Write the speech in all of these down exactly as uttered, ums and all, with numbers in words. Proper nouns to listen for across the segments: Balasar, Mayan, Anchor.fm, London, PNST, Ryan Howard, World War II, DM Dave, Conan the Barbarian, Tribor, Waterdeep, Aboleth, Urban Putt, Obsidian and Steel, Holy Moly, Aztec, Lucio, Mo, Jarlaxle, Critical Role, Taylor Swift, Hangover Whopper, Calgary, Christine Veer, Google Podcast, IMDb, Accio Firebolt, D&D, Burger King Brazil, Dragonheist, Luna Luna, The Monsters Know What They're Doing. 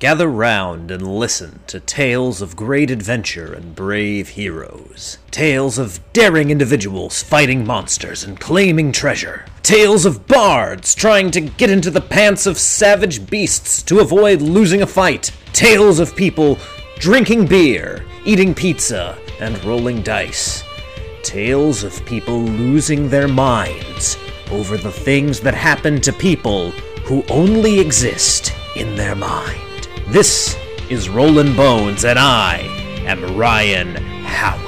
Gather round and listen to tales of great adventure and brave heroes. Tales of daring individuals fighting monsters and claiming treasure. Tales of bards trying to get into the pants of savage beasts to avoid losing a fight. Tales of people drinking beer, eating pizza, and rolling dice. Tales of people losing their minds over the things that happen to people who only exist in their mind. This is Rollin' Bones, and I am Ryan Howard.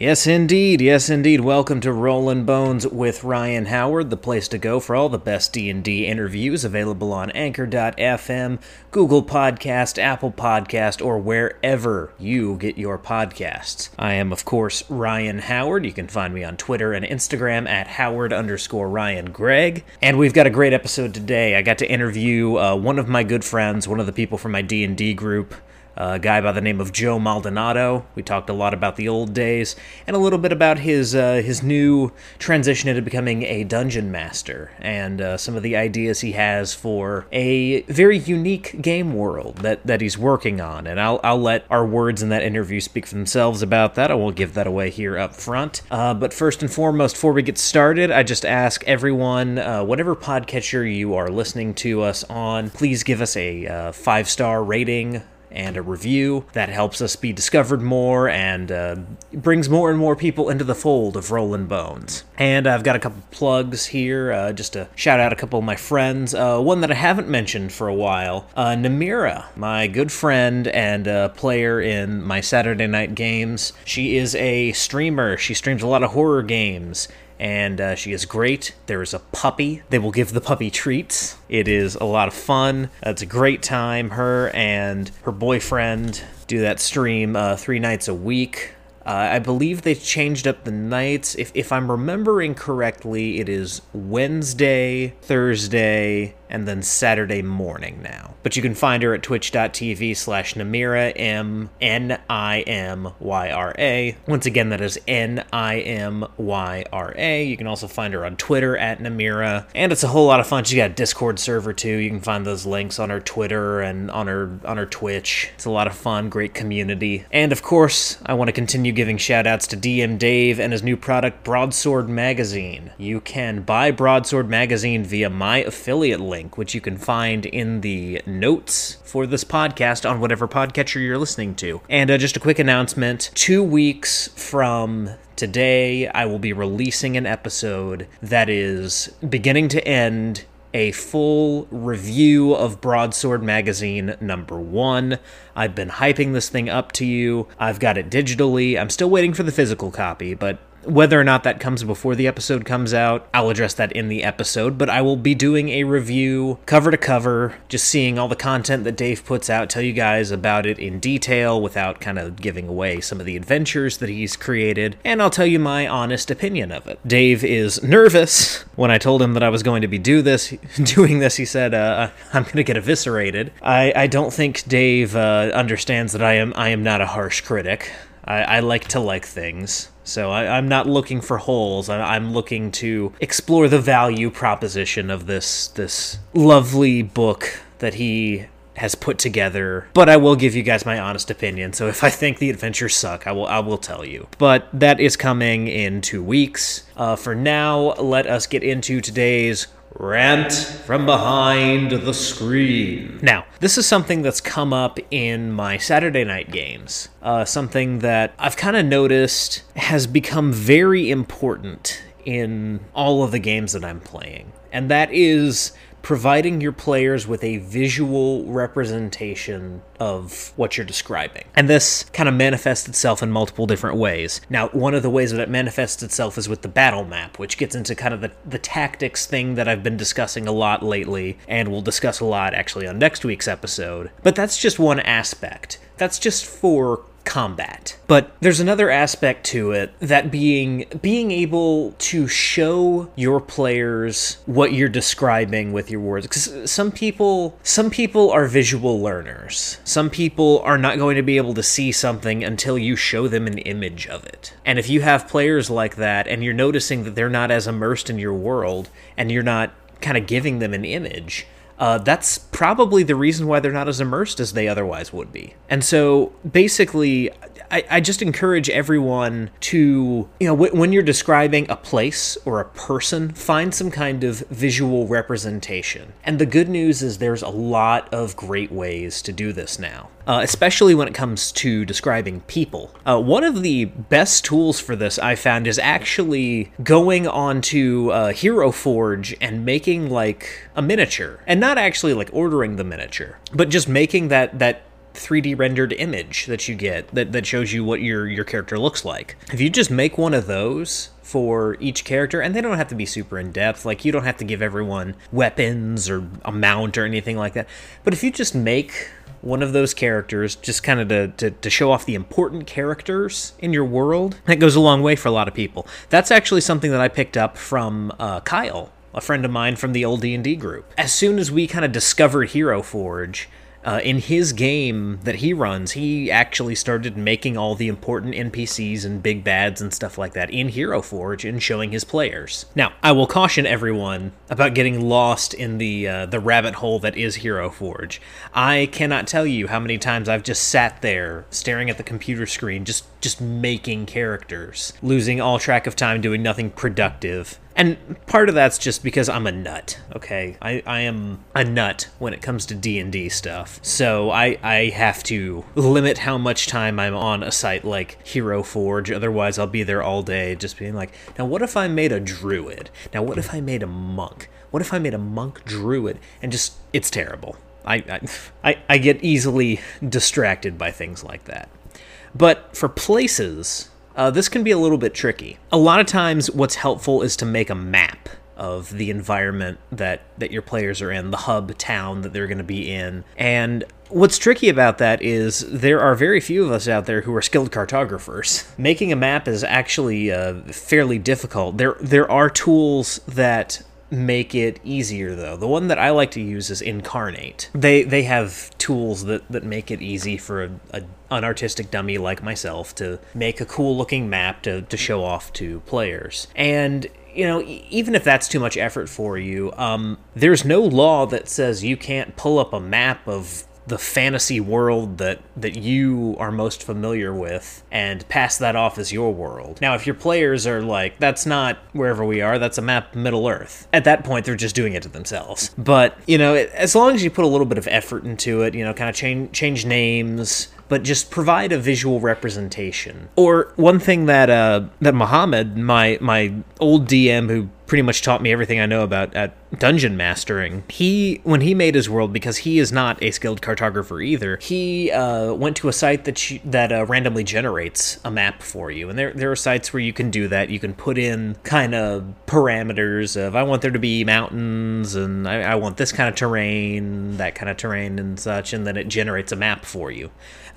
Yes, indeed. Yes, indeed. Welcome to Rollin' Bones with Ryan Howard, the place to go for all the best D and D interviews available on Anchor dot F M, Google Podcast, Apple Podcast, or wherever you get your podcasts. I am, of course, Ryan Howard. You can find me on Twitter and Instagram at Howard underscore Ryan Gregg. And we've got a great episode today. I got to interview uh, one of my good friends, one of the people from my D and D group, a guy by the name of Joe Maldonado. We talked a lot about the old days and a little bit about his uh, his new transition into becoming a dungeon master and uh, some of the ideas he has for a very unique game world that, that he's working on. And I'll I'll let our words in that interview speak for themselves about that. I won't give that away here up front. Uh, but first and foremost, before we get started, I just ask everyone, uh, whatever podcatcher you are listening to us on, please give us a uh, five-star rating and a review. That helps us be discovered more and uh, brings more and more people into the fold of Rollin' Bones. And I've got a couple plugs here, uh, just to shout out a couple of my friends. Uh, one that I haven't mentioned for a while, uh, Namira, my good friend and uh, player in my Saturday night games. She is a streamer. She streams a lot of horror games. And uh, she is great. There is a puppy. They will give the puppy treats. It is a lot of fun. Uh, it's a great time. Her and her boyfriend do that stream uh, three nights a week. Uh, I believe they've changed up the nights. If if I'm remembering correctly, it is Wednesday, Thursday, and then Saturday morning now. But you can find her at twitch.tv slash Namira, M N I M Y R A. Once again, that is N I M Y R A. You can also find her on Twitter at Namira. And it's a whole lot of fun. She's got a Discord server, too. You can find those links on her Twitter and on her, on her Twitch. It's a lot of fun, great community. And, of course, I want to continue giving shout-outs to D M Dave and his new product, Broadsword Magazine. You can buy Broadsword Magazine via my affiliate link, which you can find in the notes for this podcast on whatever podcatcher you're listening to. And uh, just a quick announcement, two weeks from today, I will be releasing an episode that is beginning to end a full review of Broadsword Magazine number one. I've been hyping this thing up to you. I've got it digitally. I'm still waiting for the physical copy, but whether or not that comes before the episode comes out, I'll address that in the episode, but I will be doing a review cover to cover, just seeing all the content that Dave puts out, tell you guys about it in detail without kind of giving away some of the adventures that he's created, and I'll tell you my honest opinion of it. Dave is nervous. When I told him that I was going to be do this, doing this, he said, uh, I'm going to get eviscerated. I, I don't think Dave uh, understands that I am, I am not a harsh critic. I, I like to like things. So I, I'm not looking for holes. I, I'm looking to explore the value proposition of this this lovely book that he has put together. But I will give you guys my honest opinion. So if I think the adventures suck, I will I will tell you. But that is coming in two weeks. Uh, for now, let us get into today's Rant from Behind the Screen. Now, this is something that's come up in my Saturday night games. Uh, something that I've kind of noticed has become very important in all of the games that I'm playing. And that is providing your players with a visual representation of what you're describing. And this kind of manifests itself in multiple different ways. Now, one of the ways that it manifests itself is with the battle map, which gets into kind of the, the tactics thing that I've been discussing a lot lately, and we'll discuss a lot actually on next week's episode. But that's just one aspect. That's just for combat. But there's another aspect to it, that being being able to show your players what you're describing with your words. Because some people, some people are visual learners. Some people are not going to be able to see something until you show them an image of it. And if you have players like that, and you're noticing that they're not as immersed in your world, and you're not kind of giving them an image, Uh, that's probably the reason why they're not as immersed as they otherwise would be. And so, basically, I, I just encourage everyone to, you know, w- when you're describing a place or a person, find some kind of visual representation. And the good news is there's a lot of great ways to do this now, uh, especially when it comes to describing people. Uh, one of the best tools for this I found is actually going onto uh, Hero Forge and making, like, a miniature. And not actually, like, ordering the miniature, but just making that... that three D rendered image that you get that, that shows you what your, your character looks like. If you just make one of those for each character, and they don't have to be super in-depth, like you don't have to give everyone weapons or a mount or anything like that, but if you just make one of those characters just kind of to, to, to show off the important characters in your world, that goes a long way for a lot of people. That's actually something that I picked up from uh, Kyle, a friend of mine from the old D and D group. As soon as we kind of discovered Hero Forge, Uh, in his game that he runs, he actually started making all the important N P Cs and big bads and stuff like that in Hero Forge and showing his players. Now, I will caution everyone about getting lost in the uh, the rabbit hole that is Hero Forge. I cannot tell you how many times I've just sat there staring at the computer screen, just just making characters, losing all track of time, doing nothing productive. And part of that's just because I'm a nut, okay? I, I am a nut when it comes to D and D stuff. So I, I have to limit how much time I'm on a site like Hero Forge, otherwise I'll be there all day just being like, now what if I made a druid? Now what if I made a monk? What if I made a monk druid? And just, it's terrible. I I, I get easily distracted by things like that. But for places... Uh, this can be a little bit tricky. A lot of times what's helpful is to make a map of the environment that, that your players are in, the hub town that they're going to be in. And what's tricky about that is there are very few of us out there who are skilled cartographers. Making a map is actually uh, fairly difficult. There, there are tools that... make it easier, though. The one that I like to use is Incarnate. They they have tools that, that make it easy for a, a, an artistic dummy like myself to make a cool-looking map to, to show off to players. And, you know, e- even if that's too much effort for you, um, there's no law that says you can't pull up a map of the fantasy world that, that you are most familiar with and pass that off as your world. Now, if your players are like, that's not wherever we are, that's a map of Middle Earth. At that point, they're just doing it to themselves. But, you know, it, as long as you put a little bit of effort into it, you know, kind of change, change names, but just provide a visual representation. Or one thing that uh, that Muhammad, my my old D M who pretty much taught me everything I know about at dungeon mastering, he, when he made his world, because he is not a skilled cartographer either, he uh, went to a site that you, that uh, randomly generates a map for you. And there, there are sites where you can do that. You can put in kind of parameters of, I want there to be mountains, and I, I want this kind of terrain, that kind of terrain and such, and then it generates a map for you.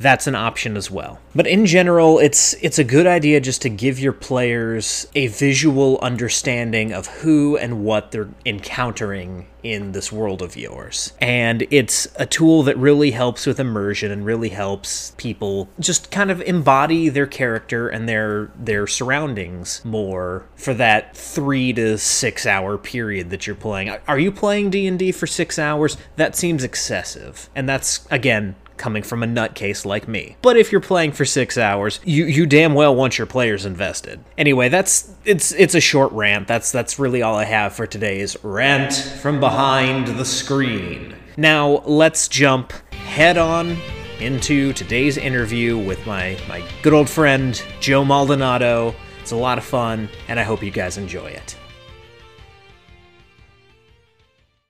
That's an option as well. But in general, it's it's a good idea just to give your players a visual understanding of who and what they're encountering in this world of yours. And it's a tool that really helps with immersion and really helps people just kind of embody their character and their their surroundings more for that three to six hour period that you're playing. Are you playing D and D for six hours? That seems excessive. And that's, again, coming from a nutcase like me. But if you're playing for six hours, you, you damn well want your players invested. Anyway, that's it's it's a short rant. That's that's really all I have for today's rant from behind the screen. Now let's jump head on into today's interview with my, my good old friend Joe Maldonado. It's a lot of fun, and I hope you guys enjoy it.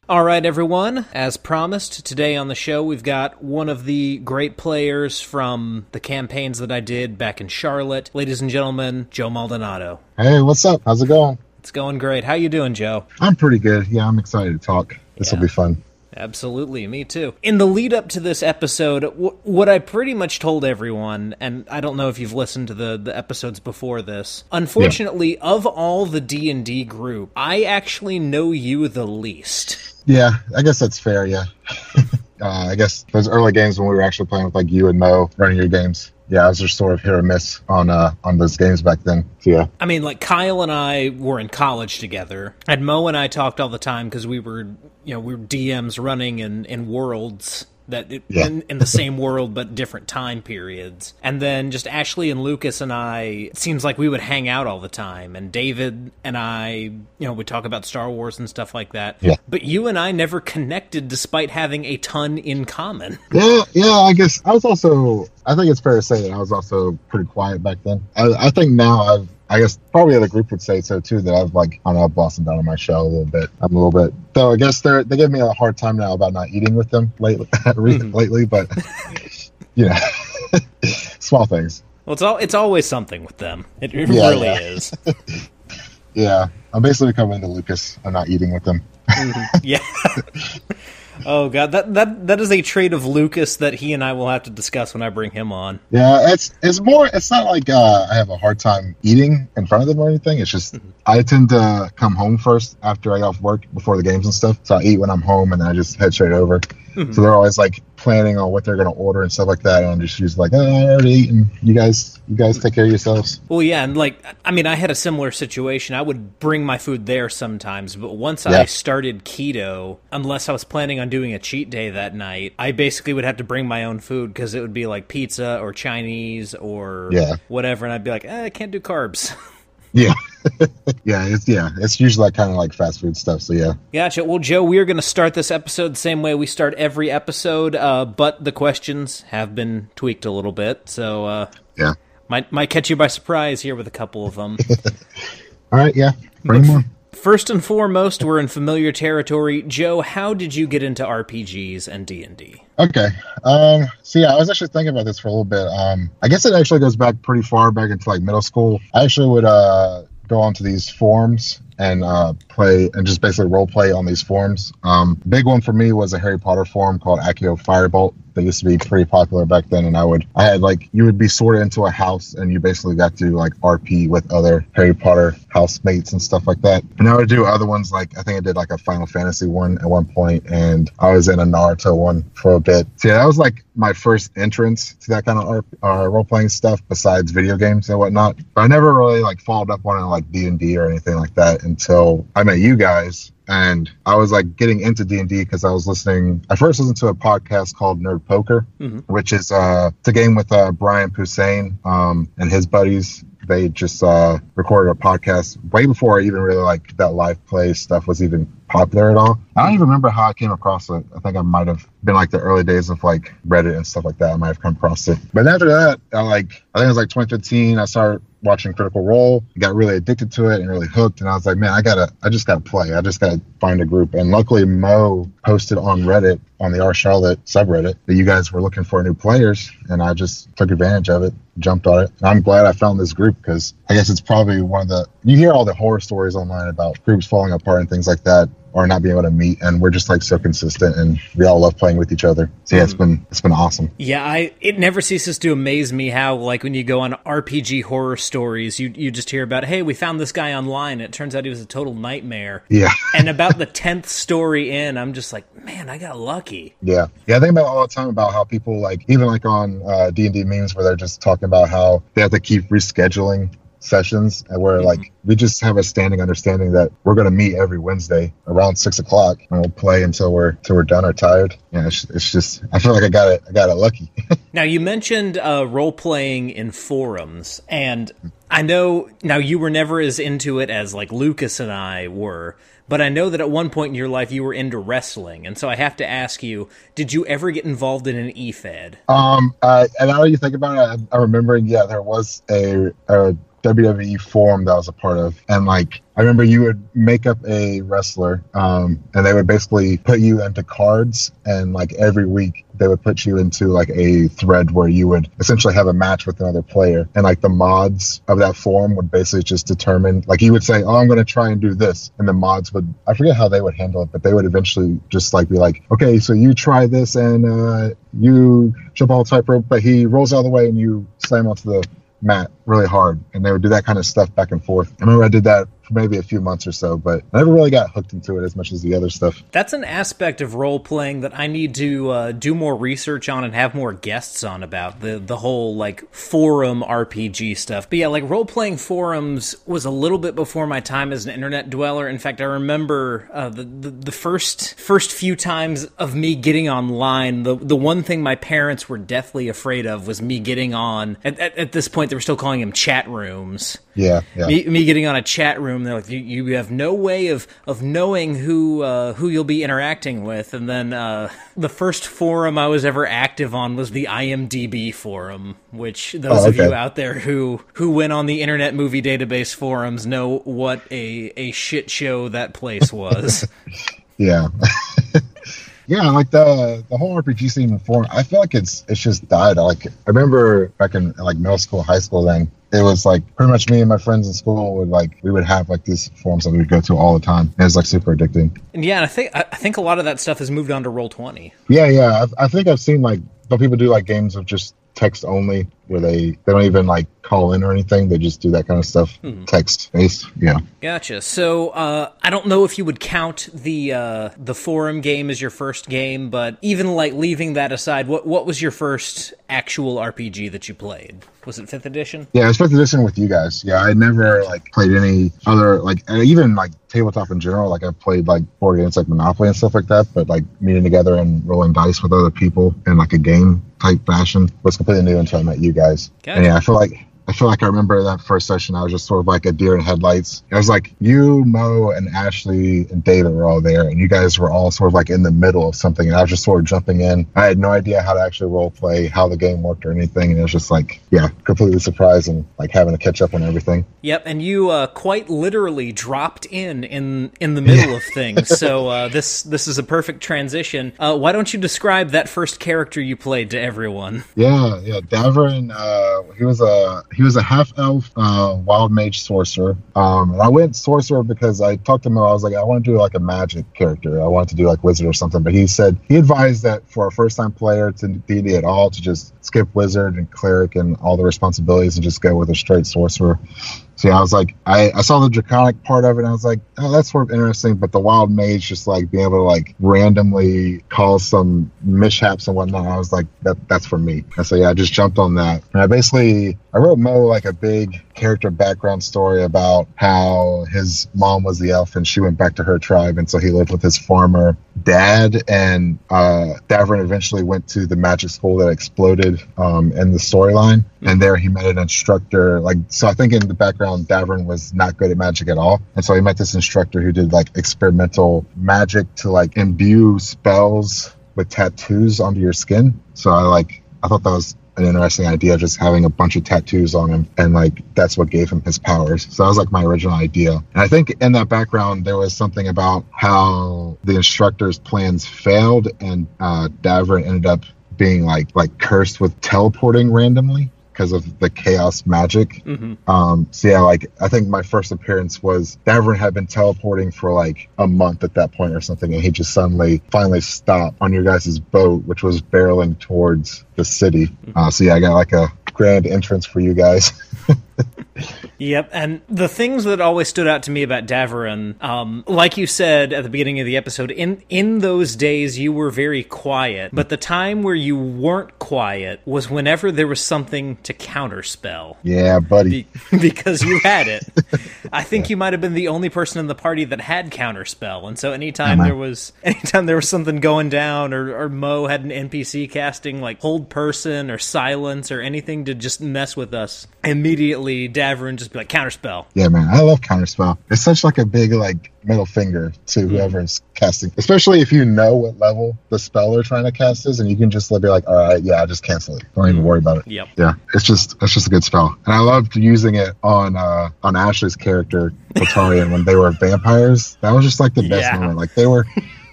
All right, everyone, as promised, today on the show, we've got one of the great players from the campaigns that I did back in Charlotte. Ladies and gentlemen, Joe Maldonado. Hey, what's up? How's it going? It's going great. How you doing, Joe? I'm pretty good. Yeah, I'm excited to talk. This will yeah. be fun. Absolutely, me too. In the lead up to this episode, w- what I pretty much told everyone, and I don't know if you've listened to the, the episodes before this, unfortunately, yeah. of all the D and D group, I actually know you the least. Yeah, I guess that's fair, yeah. uh, I guess those early games when we were actually playing with like you and Mo, running your games. Yeah, I was just sort of hit or miss on uh, on those games back then. Yeah. I mean, like, Kyle and I were in college together, and Mo and I talked all the time because we were, you know, we were D Ms running in, in worlds that it, yeah. in, in the same world but different time periods. And then just Ashley and Lucas and I, it seems like we would hang out all the time. And David and I, you know, would talk about Star Wars and stuff like that. Yeah. But you and I never connected despite having a ton in common. Yeah, yeah, I guess I was also... I think it's fair to say that I was also pretty quiet back then. I, I think now I've, I guess probably the group would say so too, that I've like, I don't know, I've blossomed out of my shell a little bit. I'm a little bit, though I guess they're, they give me a hard time now about not eating with them lately, mm-hmm. lately, but you know, small things. Well, it's all, it's always something with them. It, it yeah, really yeah. is. yeah. I'm basically coming into Lucas. I'm not eating with them. mm-hmm. Yeah. Oh, God, that, that that is a trait of Lucas that he and I will have to discuss when I bring him on. Yeah, it's it's more, it's not like uh, I have a hard time eating in front of them or anything. It's just I tend to come home first after I get off work before the games and stuff. So I eat when I'm home and then I just head straight over. Mm-hmm. So they're always like planning on what they're going to order and stuff like that. And I'm just, just like, oh, I already eaten. You guys, you guys take care of yourselves. Well, yeah. And like, I mean, I had a similar situation. I would bring my food there sometimes. But once yeah. I started keto, unless I was planning on doing a cheat day that night, I basically would have to bring my own food because it would be like pizza or Chinese or yeah. whatever. And I'd be like, eh, I can't do carbs. Yeah. yeah, it's yeah, it's usually like, kind of like fast food stuff, so yeah. Gotcha. Well, Joe, we are going to start this episode the same way we start every episode, uh, but the questions have been tweaked a little bit, so uh, yeah, might might catch you by surprise here with a couple of them. All right, yeah, bring them on. First and foremost, we're in familiar territory. Joe, how did you get into R P Gs and D and D? Okay. Um, so, yeah, I was actually thinking about this for a little bit. Um, I guess it actually goes back pretty far back into, like, middle school. I actually would uh, go onto these forums and uh, play and just basically role play on these forums. Um, big one for me was a Harry Potter forum called Accio Firebolt. They used to be pretty popular back then, and I would, I had like, you would be sorted into a house, and you basically got to like R P with other Harry Potter housemates and stuff like that. And I would do other ones, like I think I did like a Final Fantasy one at one point, and I was in a Naruto one for a bit. So yeah, that was like my first entrance to that kind of R P, uh, role playing stuff besides video games and whatnot. But I never really like followed up on it like D and D or anything like that until I met you guys. And I was like getting into D and D because I was listening. I first listened to a podcast called Nerd Poker, mm-hmm. which is uh, it's a game with uh, Brian Poussaint um, and his buddies. They just uh, recorded a podcast way before I even really like that live play stuff was even popular at all. I don't even remember how I came across it. I think I might have been like the early days of like Reddit and stuff like that. I might have come across it. But after that, I like I think it was like twenty fifteen. I started watching Critical Role, got really addicted to it and really hooked. And I was like, man, I gotta, I just gotta play. I just gotta find a group. And luckily, Mo posted on Reddit on the R Charlotte subreddit that you guys were looking for new players, and I just took advantage of it, jumped on it. And I'm glad I found this group because I guess it's probably one of the, you hear all the horror stories online about groups falling apart and things like that, or not being able to meet, and we're just like so consistent, and we all love playing with each other. So yeah, it's been it's been awesome. Yeah, I it never ceases to amaze me how like when you go on R P G horror stories, you you just hear about, hey, we found this guy online. It turns out he was a total nightmare. Yeah. And about the tenth story in, I'm just like, man, I got lucky. Yeah, yeah. I think about all the time about how people like even like on uh, D and D memes where they're just talking about how they have to keep rescheduling sessions where mm-hmm. like we just have a standing understanding that we're going to meet every Wednesday around six o'clock and we'll play until we're until we're done or tired. Yeah, it's, it's just I feel like I got it. I got it lucky. Now you mentioned uh, role playing in forums, and I know now you were never as into it as like Lucas and I were. But I know that at one point in your life you were into wrestling, and so I have to ask you: did you ever get involved in an E F E D? Um, uh, and now that you think about it, I'm remembering. Yeah, there was a, a W W E forum that I was a part of. And like, I remember you would make up a wrestler, um, and they would basically put you into cards, and like every week they would put you into like a thread where you would essentially have a match with another player. And like the mods of that forum would basically just determine, like you would say, oh, I'm going to try and do this. And the mods would, I forget how they would handle it, but they would eventually just like be like, okay, so you try this and uh, you jump off the tight rope, but he rolls out of the way and you slam onto the mat really hard. And they would do that kind of stuff back and forth. I remember I did that for maybe a few months or so, but I never really got hooked into it as much as the other stuff. That's an aspect of role playing that I need to uh, do more research on and have more guests on about, the the whole like forum R P G stuff. But yeah, like role playing forums was a little bit before my time as an internet dweller. In fact, I remember uh, the, the the first first few times of me getting online. The the one thing my parents were deathly afraid of was me getting on. At, at, at this point, they were still calling them chat rooms. Yeah, yeah. Me, me getting on a chat room. They're like, you, you have no way of of knowing who uh, who you'll be interacting with. And then uh, the first forum I was ever active on was the I M D B forum, which those oh, okay. of you out there who who went on the Internet Movie Database forums know what a a shit show that place was. Yeah. Yeah, like the the whole R P G scene in forum, I feel like it's it's just died. Like I remember back in like middle school, high school, then it was like pretty much me and my friends in school would like we would have like these forums that we would go to all the time. It was like super addicting. And yeah, and I think I think a lot of that stuff has moved on to Roll twenty. Yeah, yeah, I, I think I've seen like but people do like games of just text only, where they they don't even like call in or anything. They just do that kind of stuff, hmm. text based. Yeah, gotcha. So uh, I don't know if you would count the uh, the forum game as your first game, but even like leaving that aside, what what was your first actual R P G that you played? Was it fifth edition? Yeah, it was fifth edition with you guys. Yeah, I never like played any other like even like tabletop in general. Like I played like board games like Monopoly and stuff like that, but like meeting together and rolling dice with other people in like a game type fashion was completely new until I met you guys. Okay. And yeah, I feel like I feel like I remember that first session. I was just sort of like a deer in headlights. I was like, you, Mo, and Ashley and David were all there, and you guys were all sort of like in the middle of something, and I was just sort of jumping in. I had no idea how to actually role play, how the game worked or anything, and it was just like, yeah, completely surprised and like having to catch up on everything. Yep, and you uh, quite literally dropped in in, in the middle yeah. of things, so uh, this this is a perfect transition. Uh, why don't you describe that first character you played to everyone? Yeah, yeah, Davrin, uh, he was a... He was a half-elf uh, wild mage sorcerer. Um, and I went sorcerer because I talked to him. I was like, I want to do like a magic character. I wanted to do like wizard or something. But he said, he advised that for a first-time player to D and D at all, to just skip wizard and cleric and all the responsibilities and just go with a straight sorcerer. So yeah, I was like, I, I saw the draconic part of it, and I was like, oh, that's sort of interesting. But the wild mage just like being able to like randomly cause some mishaps and whatnot, I was like, that that's for me. And so yeah, I just jumped on that. And I basically, I wrote Mo like a big character background story about how his mom was the elf and she went back to her tribe. And so he lived with his farmer dad, and uh, Davrin eventually went to the magic school that exploded um, in the storyline. And there he met an instructor. Like, so I think in the background, Davrin was not good at magic at all. And so he met this instructor who did like experimental magic to like imbue spells with tattoos onto your skin. So I like, I thought that was an interesting idea, just having a bunch of tattoos on him, and like that's what gave him his powers. So that was like my original idea. And I think in that background there was something about how the instructor's plans failed, and uh Davrin ended up being like like cursed with teleporting randomly because of the chaos magic. Mm-hmm. Um, so yeah, like I think my first appearance was Davrin had been teleporting for like a month at that point or something, and he just suddenly finally stopped on your guys' boat, which was barreling towards the city. Mm-hmm. Uh, so yeah, I got like a grand entrance for you guys. Yep, and the things that always stood out to me about Davrin, um, like you said at the beginning of the episode, in, in those days you were very quiet, but the time where you weren't quiet was whenever there was something to counterspell. Yeah, buddy. Be- because you had it. I think yeah. you might have been the only person in the party that had counterspell, and so anytime there was anytime there was something going down, or, or Mo had an N P C casting, like hold person or silence or anything to just mess with us, immediately Davrin just be like, counterspell. Yeah, man, I love counterspell. It's such like a big like middle finger to whoever's casting, especially if you know what level the spell they're trying to cast is, and you can just be like, all right, yeah, just cancel it. Don't even worry about it. Yep. Yeah. It's just it's just a good spell. And I loved using it on uh, on Ashley's character, Batarian, when they were vampires. That was just like the best yeah. moment. Like they were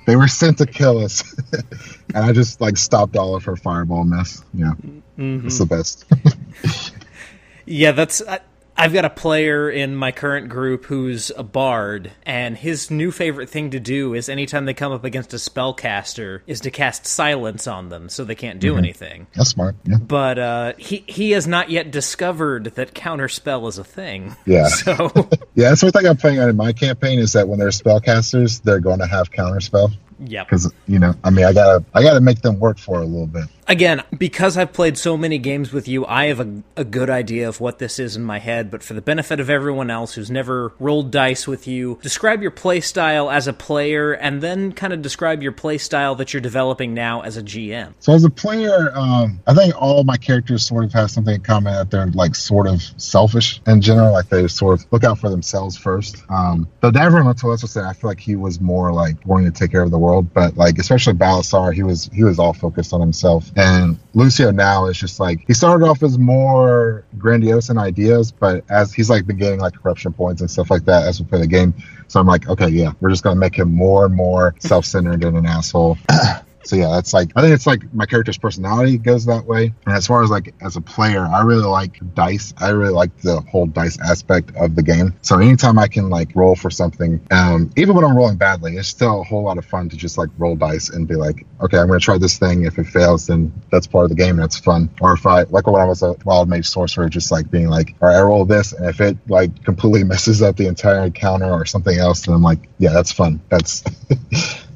they were sent to kill us. And I just like stopped all of her fireball mess. Yeah. Mm-hmm. It's the best. Yeah, that's... I- I've got a player in my current group who's a bard, and his new favorite thing to do is anytime they come up against a spellcaster is to cast silence on them so they can't do mm-hmm. anything. That's smart, yeah. But uh, he, he has not yet discovered that counterspell is a thing. Yeah. So yeah, that's one thing I'm playing out in my campaign is that when they're spellcasters, they're going to have counterspell. Yeah, because you know, I mean, I gotta, I gotta make them work for it a little bit. Again, because I've played so many games with you, I have a, a good idea of what this is in my head. But for the benefit of everyone else who's never rolled dice with you, describe your play style as a player, and then kind of describe your play style that you're developing now as a G M. So as a player, um, I think all of my characters sort of have something in common that they're like sort of selfish in general, like they sort of look out for themselves first. Um, though Davrin, to a lesser extent, I feel like he was more like wanting to take care of the world. World, but like especially Balasar, he was he was all focused on himself. And Lucio now is just like he started off as more grandiose in ideas, but as he's like been getting like corruption points and stuff like that as we play the game. So I'm like, okay, yeah, we're just gonna make him more and more self-centered and an asshole. So yeah, that's like I think it's like my character's personality goes that way. And as far as like as a player, I really like dice. I really like the whole dice aspect of the game. So anytime I can like roll for something, um, even when I'm rolling badly, it's still a whole lot of fun to just like roll dice and be like, okay, I'm going to try this thing. If it fails, then that's part of the game. That's fun. Or if I like when I was a wild mage sorcerer, just like being like, all right, I roll this, and if it like completely messes up the entire encounter or something else, then I'm like, yeah, that's fun. That's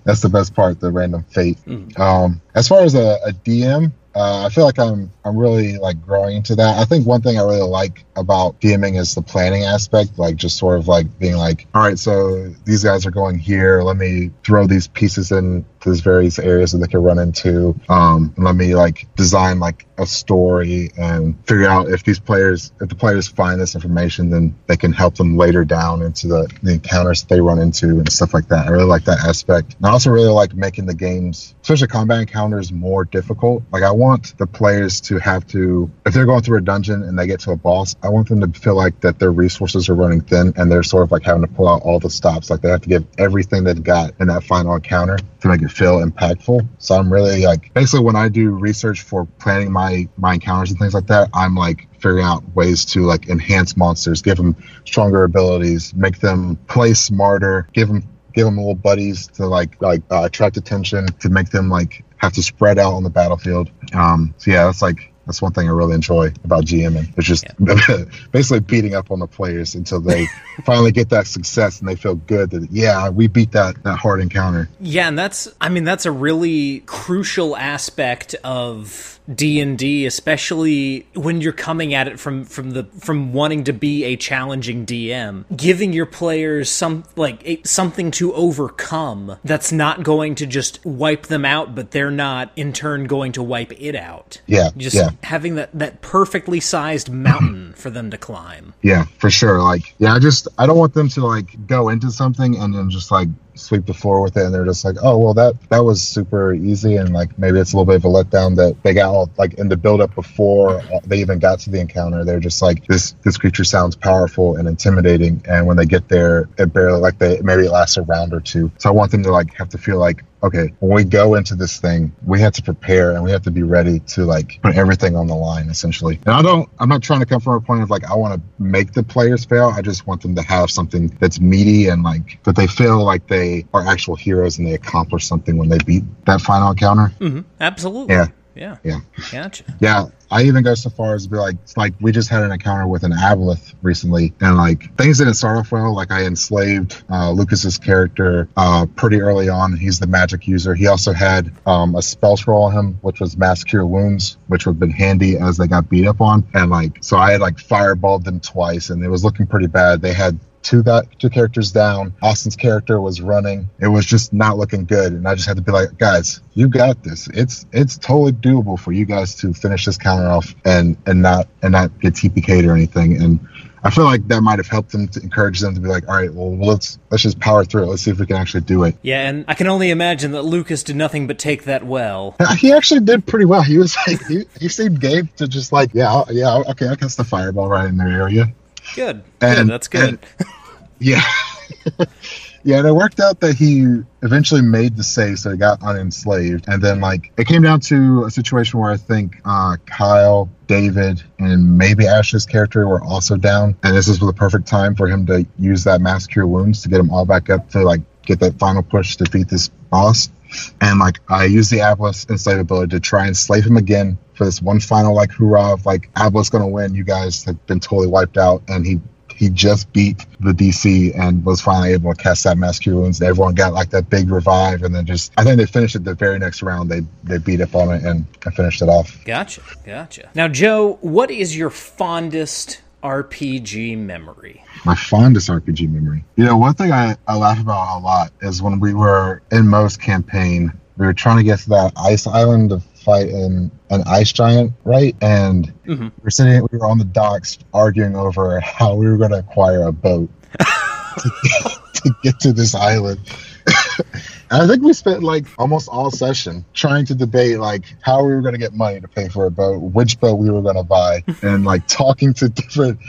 That's the best part, the random fate. Mm. Um, as far as a, a D M, uh, I feel like I'm I'm really like growing into that. I think one thing I really like about DMing is the planning aspect, like just sort of like being like, all right, so these guys are going here. Let me throw these pieces in these various areas that they can run into. Um, and let me like design like a story and figure out if these players, if the players find this information, then they can help them later down into the, the encounters that they run into and stuff like that. I really like that aspect. And I also really like making the games, especially combat encounters, more difficult. Like I want the players to have to, if they're going through a dungeon and they get to a boss, I want them to feel like that their resources are running thin and they're sort of like having to pull out all the stops. Like they have to give everything they've got in that final encounter to make it feel impactful. So I'm really like, basically when I do research for planning my my encounters and things like that, I'm like figuring out ways to like enhance monsters, give them stronger abilities, make them play smarter, give them give them little buddies to like like uh, attract attention, to make them like have to spread out on the battlefield. Um, so yeah, that's like that's one thing I really enjoy about GMing. It's just yeah. basically beating up on the players until they finally get that success and they feel good that, yeah, we beat that, that hard encounter. Yeah, and that's, I mean, that's a really crucial aspect of D and D, especially when you're coming at it from from the from wanting to be a challenging D M, giving your players some like a, something to overcome that's not going to just wipe them out, but they're not in turn going to wipe it out. Yeah, just yeah. having that that perfectly sized mountain for them to climb. Yeah, for sure. Like, yeah, I just I don't want them to like go into something and then just like sweep the floor with it and they're just like, oh well, that that was super easy, and like maybe it's a little bit of a letdown that they got all like in the build-up before they even got to the encounter. They're just like, this this creature sounds powerful and intimidating, and when they get there it barely like they maybe it lasts a round or two. So I want them to like have to feel like, okay, when we go into this thing, we have to prepare and we have to be ready to like put everything on the line, essentially. And I don't, I'm not trying to come from a point of like, I want to make the players fail. I just want them to have something that's meaty and like that they feel like they are actual heroes and they accomplish something when they beat that final encounter. Mm-hmm. Absolutely. Yeah. Yeah. Yeah. Gotcha. Yeah. I even go so far as to be like, it's like we just had an encounter with an Aboleth recently, and like things didn't start off well. Like I enslaved uh, Lucas's character uh, pretty early on. He's the magic user. He also had um, a spell scroll on him, which was Mass Cure Wounds, which would have been handy as they got beat up on. And like, so I had like fireballed them twice, and it was looking pretty bad. They had two that two characters down. Austin's character was running. It was just not looking good, and I just had to be like, guys, you got this. It's it's totally doable for you guys to finish this counter off and and not and not get T P K'd or anything. And I feel like that might have helped them to encourage them to be like, all right, well, let's let's just power through it. Let's see if we can actually do it. Yeah, and I can only imagine that Lucas did nothing but take that well. He actually did pretty well. He was like, he, he seemed game to just like, yeah, yeah, okay, I cast the fireball right in their area. Good. And, good, that's good. And, yeah. Yeah, and it worked out that he eventually made the save, so he got unenslaved. And then, like, it came down to a situation where I think uh, Kyle, David, and maybe Ash's character were also down. And this was the perfect time for him to use that mass cure wounds to get them all back up to, like, get that final push to beat this boss. And, like, I used the Abla's enslave ability to try and slave him again for this one final, like, hurrah of, like, Abla's going to win. You guys have been totally wiped out. And he... He just beat the D C and was finally able to cast that mass cure wounds. Everyone got like that big revive, and then just I think they finished it the very next round. They they beat up on it and finished it off. Gotcha, gotcha. Now, Joe, what is your fondest R P G memory? My fondest R P G memory. You know, one thing I, I laugh about a lot is when we were in Mo's campaign, we were trying to get to that ice island of fight in an ice giant, right? And mm-hmm. we're sitting, we were on the docks arguing over how we were going to acquire a boat to, get, to get to this island. And I think we spent like almost all session trying to debate like how we were going to get money to pay for a boat, which boat we were going to buy, and like talking to different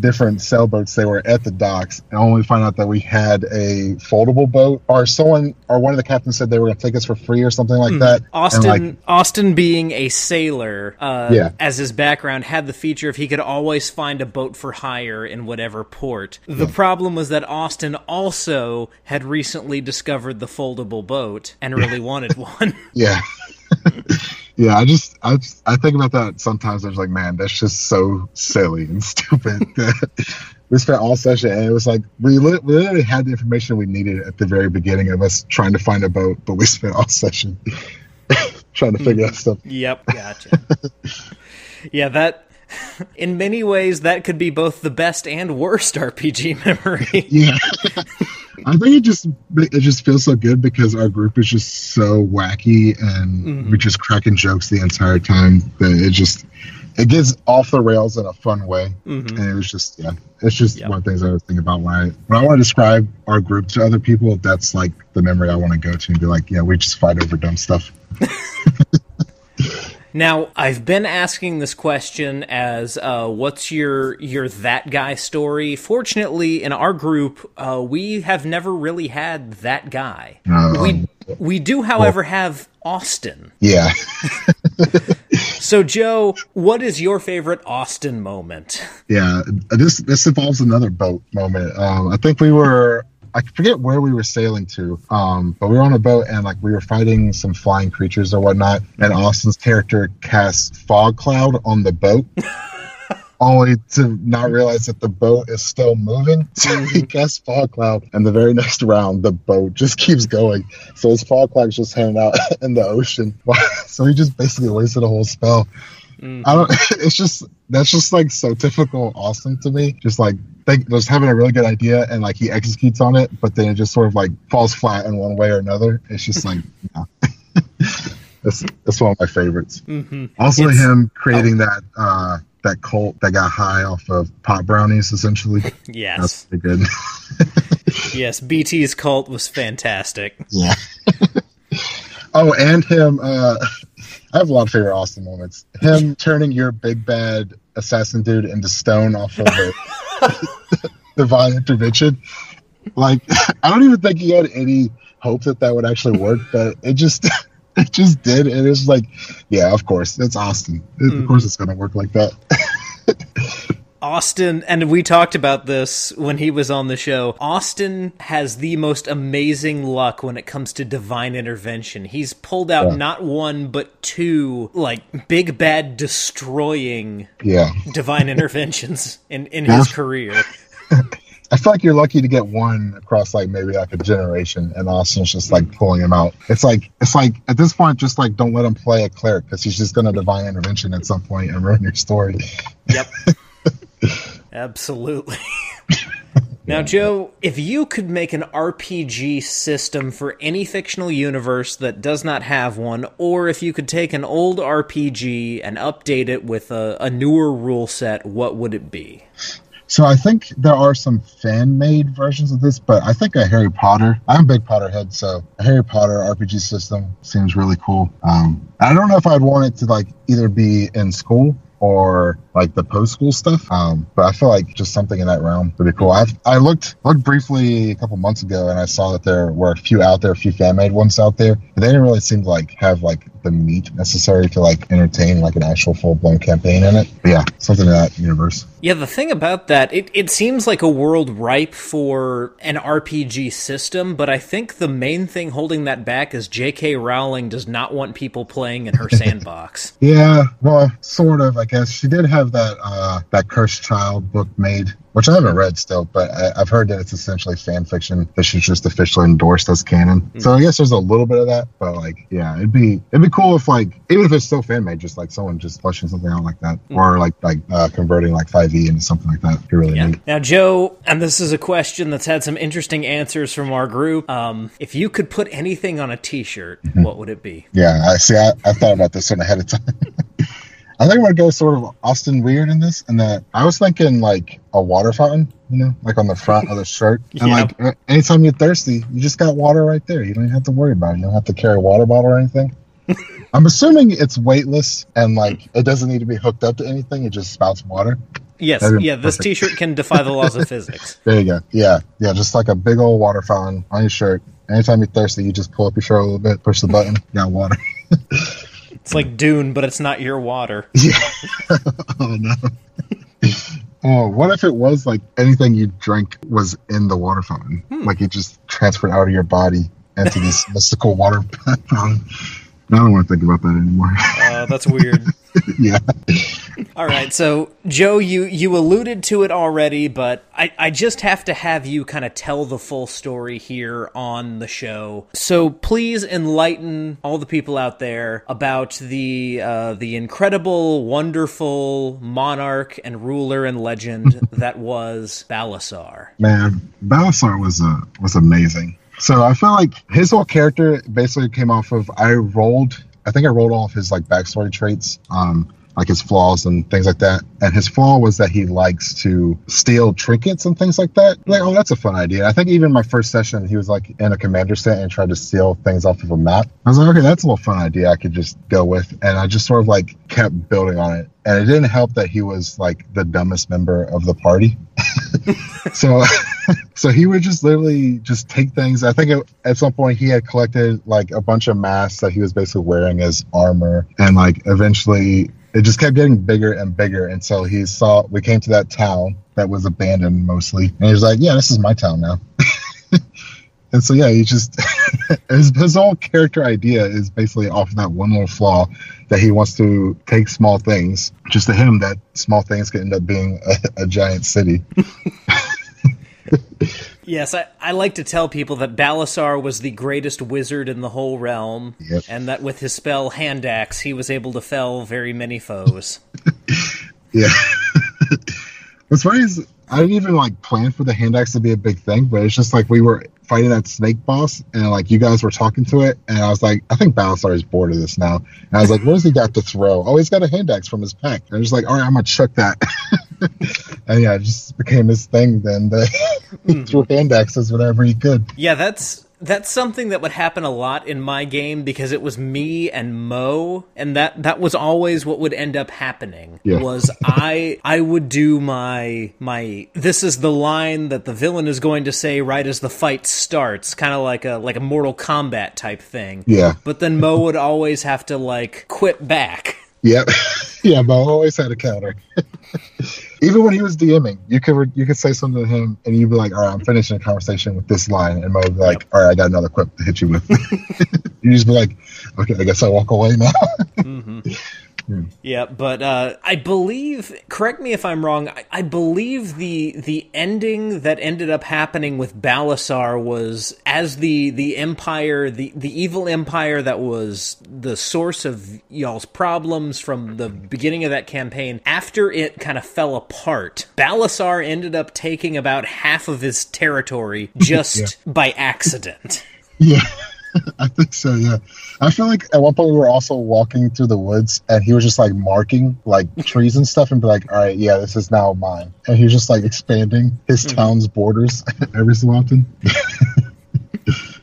different sailboats they were at the docks, and only find out that we had a foldable boat, or someone or one of the captains said they were going to take us for free or something like mm. that. Austin like, Austin being a sailor uh, yeah. as his background had the feature if he could always find a boat for hire in whatever port. The yeah. problem was that Austin also had recently discovered the foldable boat and really yeah. wanted one. Yeah. Yeah, I just, I just, I think about that sometimes. I was like, man, that's just so silly and stupid. We spent all session, and it was like, we literally had the information we needed at the very beginning of us trying to find a boat, but we spent all session trying to figure out stuff. Yep, gotcha. Yeah, that, in many ways, that could be both the best and worst R P G memory. Yeah. I think it just it just feels so good because our group is just so wacky and mm-hmm. we're just cracking jokes the entire time that it just it gets off the rails in a fun way. Mm-hmm. And it was just yeah, it's just yep. one of the things I always think about when I when I want to describe our group to other people. That's like the memory I want to go to and be like, yeah, we just fight over dumb stuff. Now, I've been asking this question as, uh, what's your your that guy story? Fortunately, in our group, uh, we have never really had that guy. Um, we we do, however, well, have Austin. Yeah. So, Joe, what is your favorite Austin moment? Yeah, this this involves another boat moment. Um, I think we were... I forget where we were sailing to, um, but we were on a boat and like we were fighting some flying creatures or whatnot. And Austin's character casts fog cloud on the boat, only to not realize that the boat is still moving. So he casts fog cloud, and the very next round, the boat just keeps going. So his fog cloud is just hanging out in the ocean. So he just basically wasted a whole spell. Mm-hmm. I don't. It's just that's just like so typical Austin to me. Just like think, just having a really good idea and like he executes on it, but then it just sort of like falls flat in one way or another. It's just like yeah. that's that's one of my favorites. Mm-hmm. Also, it's, him creating oh. that uh, that cult that got high off of pot brownies, essentially. Yes, that's pretty good. Yes, B T's cult was fantastic. Yeah. Oh, and him. Uh, I have a lot of favorite Austin moments. Him turning your big bad assassin dude into stone off of the divine intervention. Like, I don't even think he had any hope that that would actually work, but it just it just did. And it's like, yeah, of course, it's Austin. Mm-hmm. Of course it's going to work like that. Austin, and we talked about this when he was on the show, Austin has the most amazing luck when it comes to divine intervention. He's pulled out yeah. not one, but two, like, big bad destroying yeah. divine interventions in, in his career. I feel like you're lucky to get one across, like, maybe like a generation, and Austin's just, like, pulling him out. It's like, it's like at this point, just, like, don't let him play a cleric, because he's just going to divine intervention at some point and ruin your story. Yep. Absolutely. Now, Joe, if you could make an R P G system for any fictional universe that does not have one, or if you could take an old R P G and update it with a, a newer rule set, what would it be? So I think there are some fan-made versions of this, but I think a Harry Potter, I'm a big Potterhead, so a Harry Potter R P G system seems really cool. Um, I don't know if I'd want it to like either be in school or like the post-school stuff, um, but I feel like just something in that realm would be cool. I've, I looked looked briefly a couple months ago, and I saw that there were a few out there, a few fan-made ones out there, but they didn't really seem to like have like the meat necessary to like entertain like an actual full-blown campaign in it. But yeah, something in that universe. Yeah, the thing about that, it, it seems like a world ripe for an R P G system, but I think the main thing holding that back is J K Rowling does not want people playing in her sandbox. Yeah, well, sort of, I guess. She did have that uh, that Cursed Child book made, which I haven't read still, but I, I've heard that it's essentially fan fiction that she's just officially endorsed as canon. Mm. So I guess there's a little bit of that, but like, yeah, it'd be it'd be cool if like, even if it's still fan made, just like someone just flushing something out like that, mm. or like like uh, converting like five E into something like that. You really yeah. need. Now, Joe, and this is a question that's had some interesting answers from our group. Um, if you could put anything on a T-shirt, mm-hmm. what would it be? Yeah, I see. I, I thought about this one ahead of time. I think I'm going to go sort of Austin weird in this, and that I was thinking like a water fountain, you know, like on the front of the shirt. And yeah. like anytime you're thirsty, you just got water right there. You don't even have to worry about it. You don't have to carry a water bottle or anything. I'm assuming it's weightless and like it doesn't need to be hooked up to anything. It just spouts water. Yes, yeah, perfect. This T-shirt can defy the laws of physics. There you go. Yeah, yeah, just like a big old water fountain on your shirt. Anytime you're thirsty, you just pull up your shirt a little bit, push the button, got water. It's like Dune, but it's not your water. Yeah. Oh, no. Oh, what if it was like anything you drank was in the water fountain? Hmm. Like it just transferred out of your body into this mystical water fountain. I don't want to think about that anymore. Uh, that's weird. Yeah. All right. So, Joe, you, you alluded to it already, but I, I just have to have you kind of tell the full story here on the show. So please enlighten all the people out there about the uh, the incredible, wonderful monarch and ruler and legend that was Balasar. Man, Balasar was uh, was amazing. So I feel like his whole character basically came off of, I rolled, I think I rolled off his like backstory traits, um, like his flaws and things like that. And his flaw was that he likes to steal trinkets and things like that. Like, oh, that's a fun idea. I think even my first session, he was like in a commander set and tried to steal things off of a map. I was like, okay, that's a little fun idea I could just go with. And I just sort of like kept building on it. And it didn't help that he was like the dumbest member of the party. so so he would just literally just take things. I think it, at some point he had collected like a bunch of masks that he was basically wearing as armor. And like eventually it just kept getting bigger and bigger. And so he saw, we came to that town that was abandoned mostly. And he was like, yeah, this is my town now. And so, yeah, he just, his, his whole character idea is basically off of that one little flaw that he wants to take small things. Just to him, that small things could end up being a, a giant city. Yes, I, I like to tell people that Balasar was the greatest wizard in the whole realm, yep. and that with his spell Hand Axe, he was able to fell very many foes. Yeah. What's funny is, I didn't even like plan for the Hand Axe to be a big thing, but it's just like we were fighting that snake boss, and like you guys were talking to it, and I was like, I think Balasar is bored of this now. And I was like, what does he got to throw? Oh, he's got a hand axe from his pack. And I was like, all right, I'm gonna chuck that. And yeah, it just became his thing then. That he mm. threw hand axes whenever he could. Yeah, that's that's something that would happen a lot in my game because it was me and Mo, and that, that was always what would end up happening. Yeah. Was I I would do my my this is the line that the villain is going to say right as the fight starts, kind of like a like a Mortal Kombat type thing. Yeah. But then Mo would always have to like quip back. Yep. Yeah, Mo always had a counter. Even when he was DMing, you could you could say something to him, and you'd be like, all right, I'm finishing the conversation with this line. And Mo would be like, all right, I got another quip to hit you with. You'd just be like, okay, I guess I walk away now. Mm-hmm. Yeah. yeah, but uh, I believe, correct me if I'm wrong, I, I believe the the ending that ended up happening with Balasar was as the, the empire, the, the evil empire that was the source of y'all's problems from the beginning of that campaign, after it kind of fell apart, Balasar ended up taking about half of his territory just yeah. by accident. Yeah. I think so, yeah. I feel like at one point we were also walking through the woods and he was just like marking like trees and stuff and be like, all right, yeah, this is now mine. And he was just like expanding his mm-hmm. town's borders every so often.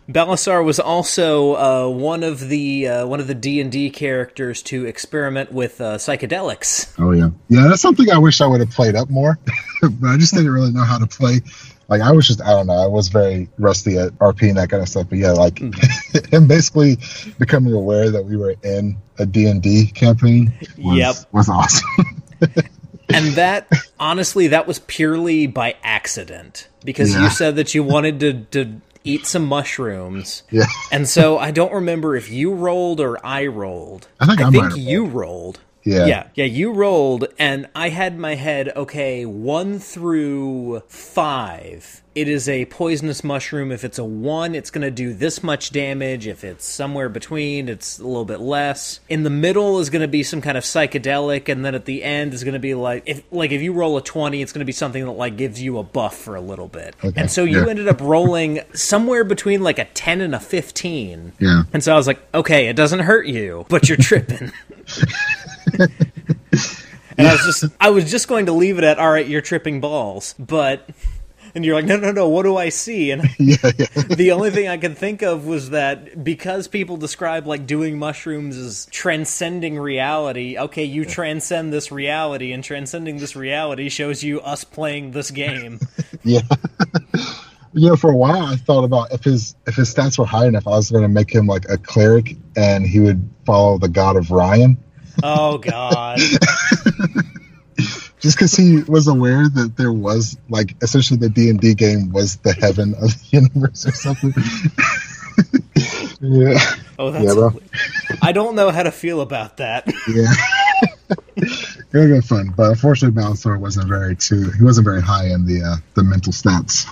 Balasar was also uh, one of the uh, one of the D and D characters to experiment with uh, psychedelics. Oh, yeah. Yeah, that's something I wish I would have played up more, but I just didn't really know how to play. Like, I was just, I don't know, I was very rusty at R P and that kind of stuff. But, yeah, like, mm-hmm. and basically becoming aware that we were in a D and D campaign was, yep. was awesome. And that, honestly, that was purely by accident. Because yeah. you said that you wanted to... to eat some mushrooms. Yeah. And so I don't remember if you rolled or I rolled. I think, I I think you rolled. rolled. Yeah. Yeah. Yeah, you rolled and I had in my head, okay, one through five. It is a poisonous mushroom. If it's a one, it's going to do this much damage. If it's somewhere between, it's a little bit less. In the middle is going to be some kind of psychedelic, and then at the end is going to be like, if like if you roll a twenty, it's going to be something that like gives you a buff for a little bit. Okay. And so you yeah. ended up rolling somewhere between like a ten and a fifteen. Yeah. And so I was like, okay, it doesn't hurt you, but you're tripping. And I was just, I was just going to leave it at, all right, you're tripping balls, but. And you're like, no, no, no, what do I see? And yeah, yeah. the only thing I could think of was that because people describe, like, doing mushrooms as transcending reality, okay, you transcend this reality, and transcending this reality shows you us playing this game. Yeah. You know, for a while I thought about if his if his stats were high enough, I was going to make him, like, a cleric, and he would follow the god of Ryan. Oh, God. Just because he was aware that there was, like, essentially the D and D game was the heaven of the universe or something. Yeah. Oh, that's yeah, bro. I don't know how to feel about that. Yeah. It would have been fun, but unfortunately, Balasar wasn't very too. He wasn't very high in the uh, the mental stats.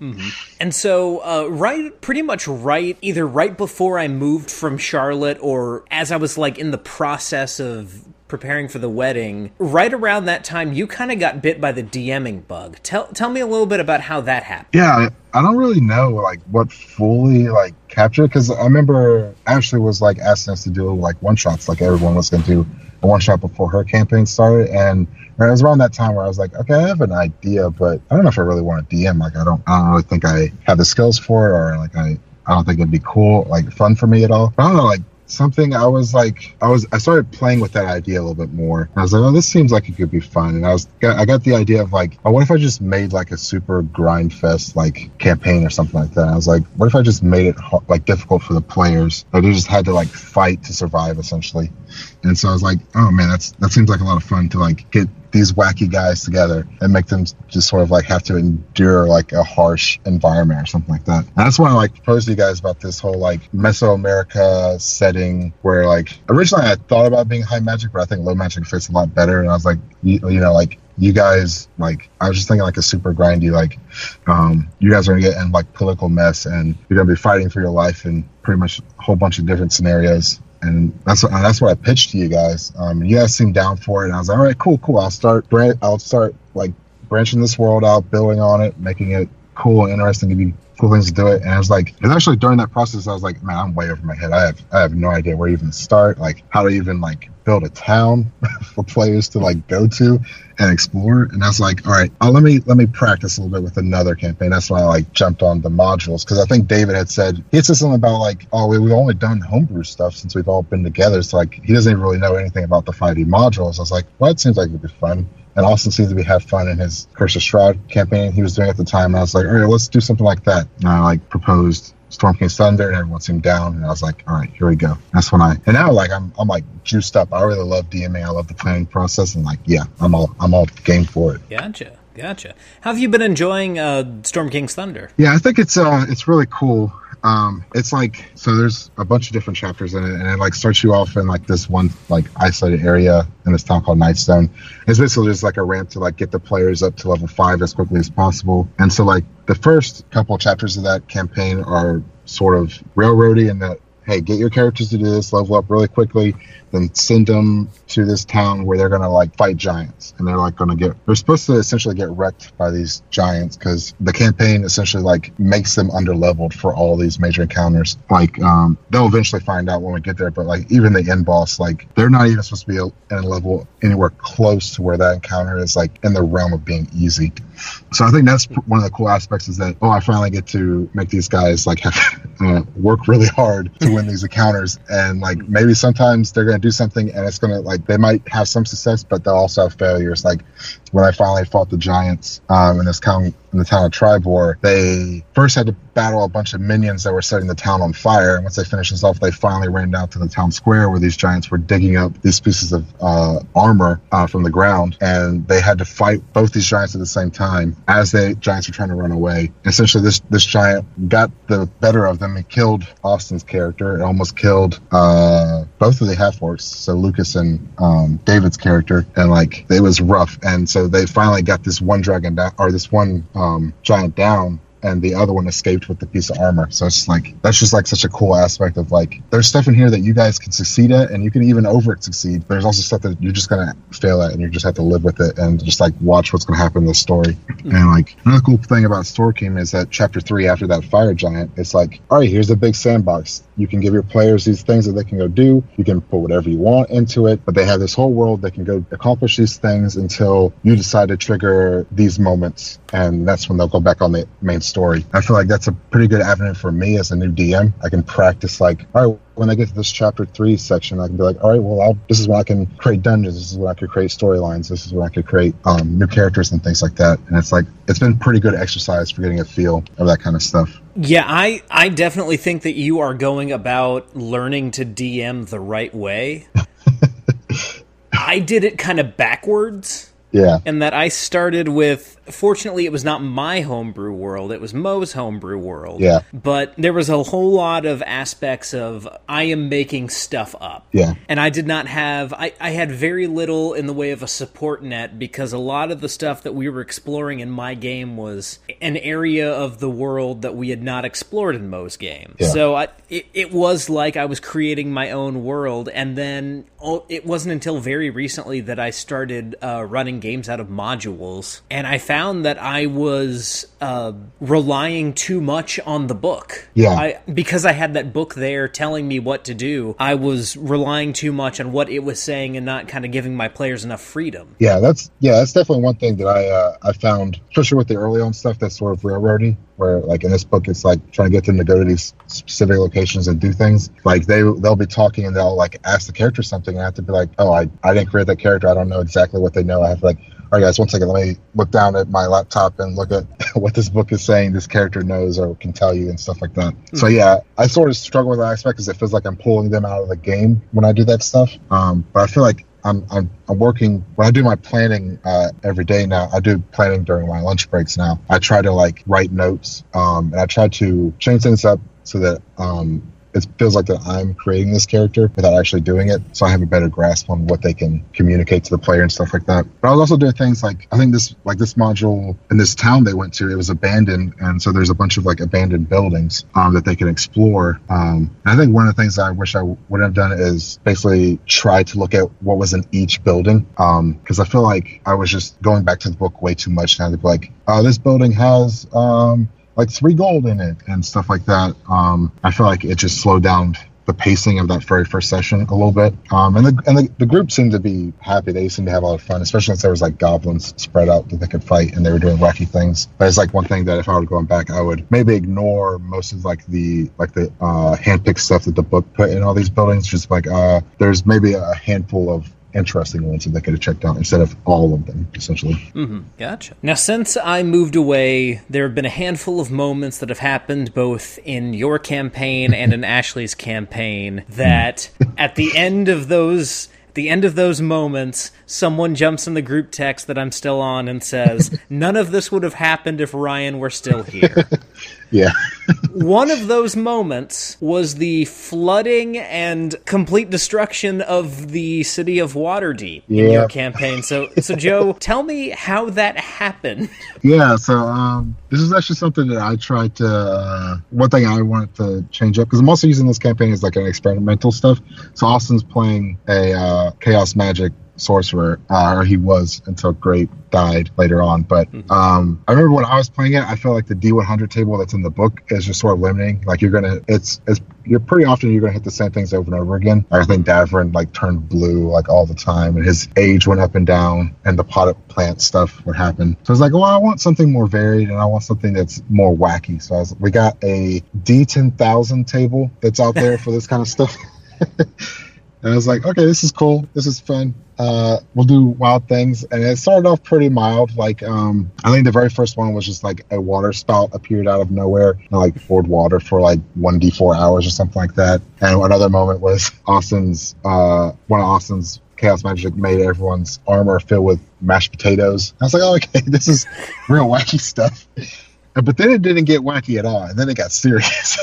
Mm-hmm. And so, uh, right, pretty much right, either right before I moved from Charlotte, or as I was like in the process of preparing for the wedding, right around that time, you kind of got bit by the DMing bug. Tell tell me a little bit about how that happened. Yeah, I don't really know like what fully like captured, because I remember Ashley was like asking us to do like one shots, like everyone was going to do a one shot before her campaign started, and it was around that time where I was like, okay, I have an idea, but I don't know if I really want to D M. Like, I don't, I don't really think I have the skills for it, or like I, I don't think it'd be cool, like fun for me at all. But I don't know, like. Something I was like, I was, I started playing with that idea a little bit more. I was like, oh, this seems like it could be fun. And I was, I got the idea of like, oh, what if I just made like a super grind fest like campaign or something like that? I was like, what if I just made it like difficult for the players? Like they just had to like fight to survive essentially. And so I was like, oh man, that's that seems like a lot of fun to like get these wacky guys together and make them just sort of like have to endure like a harsh environment or something like that. And that's why I like proposed to you guys about this whole like Mesoamerica setting where like originally I thought about being high magic, but I think low magic fits a lot better. And I was like, you, you know, like you guys, like I was just thinking like a super grindy, like um, you guys are going to get in like political mess and you're going to be fighting for your life in pretty much a whole bunch of different scenarios. And that's what that's what I pitched to you guys. Um, you guys seemed down for it, and I was like, "All right, cool, cool. I'll start. Bran- I'll start like branching this world out, building on it, making it cool and interesting, give you cool things to do it." And I was like, and actually during that process, I was like, "Man, I'm way over my head. I have I have no idea where to even start. Like, how to even like build a town for players to like go to and explore." And I was like, "All right, oh, let me let me practice a little bit with another campaign." That's why I like jumped on the modules, because I think David had said he had said something about like, "Oh, we've only done homebrew stuff since we've all been together, so like he doesn't even really know anything about the five E modules." I was like, "Well, it seems like it'd be fun." And Austin seems to be have fun in his Curse of Shroud campaign he was doing at the time. And I was like, all right, let's do something like that. And I like proposed Storm King's Thunder, and everyone seemed down. And I was like, all right, here we go. That's when I and now like I'm I'm like juiced up. I really love D M A. I love the planning process, and like yeah, I'm all I'm all game for it. Gotcha. Gotcha. How have you been enjoying uh, Storm King's Thunder? Yeah, I think it's uh it's really cool. Um, it's like, so there's a bunch of different chapters in it, and it like starts you off in like this one like isolated area in this town called Nightstone. It's basically just like a ramp to like get the players up to level five as quickly as possible. And so like the first couple chapters of that campaign are sort of railroady in that hey, get your characters to do this, level up really quickly, then send them to this town where they're going to, like, fight giants. And they're, like, going to get... They're supposed to essentially get wrecked by these giants because the campaign essentially, like, makes them underleveled for all these major encounters. Like, um, they'll eventually find out when we get there, but, like, even the end boss, like, they're not even supposed to be in a level anywhere close to where that encounter is, like, in the realm of being easy. So I think that's one of the cool aspects is that, oh, I finally get to make these guys, like, have uh, work really hard to win these encounters. And, like, maybe sometimes they're going to do something and it's going to, like, they might have some success, but they'll also have failures. Like, when I finally fought the giants um, in this town, in the town of Tribor, they first had to battle a bunch of minions that were setting the town on fire. And once they finished this off, they finally ran down to the town square where these giants were digging up these pieces of uh, armor uh, from the ground. And they had to fight both these giants at the same time as the giants were trying to run away. Essentially, this, this giant got the better of them and killed Austin's character. It almost killed uh, both of the half-orcs, so Lucas and um, David's character. And, like, it was rough. And so they finally got this one dragon down, or this one um, giant down, and the other one escaped with the piece of armor. So it's just like, that's just like such a cool aspect of like, there's stuff in here that you guys can succeed at and you can even over succeed. There's also stuff that you're just going to fail at and you just have to live with it and just like watch what's going to happen in the story. Mm-hmm. And like another cool thing about Storm King is that chapter three after that fire giant, it's like, all right, here's a big sandbox. You can give your players these things that they can go do. You can put whatever you want into it, but they have this whole world that can go accomplish these things until you decide to trigger these moments. And that's when they'll go back on the main story. Story. I feel like that's a pretty good avenue for me as a new D M. I can practice like, all right, when I get to this chapter three section, I can be like, all right, well, I'll, this is when I can create dungeons. This is when I could create storylines. This is when I could create um, new characters and things like that. And it's like, it's been pretty good exercise for getting a feel of that kind of stuff. Yeah, I, I definitely think that you are going about learning to D M the right way. I did it kind of backwards. Yeah. And that I started with, fortunately, it was not my homebrew world. It was Mo's homebrew world. Yeah. But there was a whole lot of aspects of, I am making stuff up. Yeah. And I did not have, I, I had very little in the way of a support net because a lot of the stuff that we were exploring in my game was an area of the world that we had not explored in Mo's game. Yeah. So I, it, it was like I was creating my own world. And then oh, it wasn't until very recently that I started uh, running games out of modules, and I found that I was uh, relying too much on the book. Yeah, I, because I had that book there telling me what to do, I was relying too much on what it was saying and not kind of giving my players enough freedom. Yeah, that's yeah, that's definitely one thing that I uh, I found, especially with the early on stuff that's sort of railroading, where like in this book it's like trying to get them to go to these specific locations and do things. Like they they'll be talking and they'll like ask the character something and I have to be like, oh, I I didn't create that character. I don't know exactly what they know. I have to like, all right, guys, one second, let me look down at my laptop and look at what this book is saying this character knows or can tell you and stuff like that. Mm-hmm. So, yeah, I sort of struggle with that aspect because it feels like I'm pulling them out of the game when I do that stuff. Um, but I feel like I'm, I'm I'm working, when I do my planning uh, every day now, I do planning during my lunch breaks now. I try to, like, write notes, um, and I try to change things up so that um, it feels like that I'm creating this character without actually doing it, so I have a better grasp on what they can communicate to the player and stuff like that. But I was also doing things like, I think this like this module in this town they went to, it was abandoned, and so there's a bunch of like abandoned buildings um, that they can explore. Um, and I think one of the things that I wish I would have done is basically try to look at what was in each building, because um, I feel like I was just going back to the book way too much now to be like, oh, this building has... Um, like three gold in it and stuff like that. Um, I feel like it just slowed down the pacing of that very first session a little bit. Um, and the and the, the group seemed to be happy. They seemed to have a lot of fun, especially since there was like goblins spread out that they could fight and they were doing wacky things. But it's like one thing that if I were going back, I would maybe ignore most of like the like the uh, handpicked stuff that the book put in all these buildings. Just like uh, there's maybe a handful of interesting ones that they could have checked out instead of all of them, essentially. Mm-hmm. Gotcha. Now, since I moved away, there have been a handful of moments that have happened both in your campaign and in Ashley's campaign that at the end of those... the end of those moments, someone jumps in the group text that I'm still on and says, none of this would have happened if Ryan were still here. Yeah. One of those moments was the flooding and complete destruction of the city of Waterdeep yeah. in your campaign. So, so Joe, tell me how that happened. Yeah, so um, this is actually something that I tried to... Uh, one thing I wanted to change up, because I'm also using this campaign as like an experimental stuff. So Austin's playing a uh, Chaos Magic sorcerer, uh, or he was until Grape died later on. But um, I remember when I was playing it, I felt like the D one hundred table that's in the book is just sort of limiting. Like you're gonna, it's, it's you're pretty often you're gonna hit the same things over and over again. Like I think Davrin like turned blue like all the time, and his age went up and down, and the potted plant stuff would happen. So I was like, well, I want something more varied, and I want something that's more wacky. So I was, we got a D ten thousand table that's out there for this kind of stuff. And I was like, okay, this is cool. This is fun. Uh, we'll do wild things. And it started off pretty mild. Like, um, I think the very first one was just like a water spout appeared out of nowhere and like poured water for like one d four hours or something like that. And another moment was Austin's, uh, one of Austin's Chaos Magic made everyone's armor filled with mashed potatoes. I was like, oh, okay, this is real wacky stuff. But then it didn't get wacky at all. And then it got serious.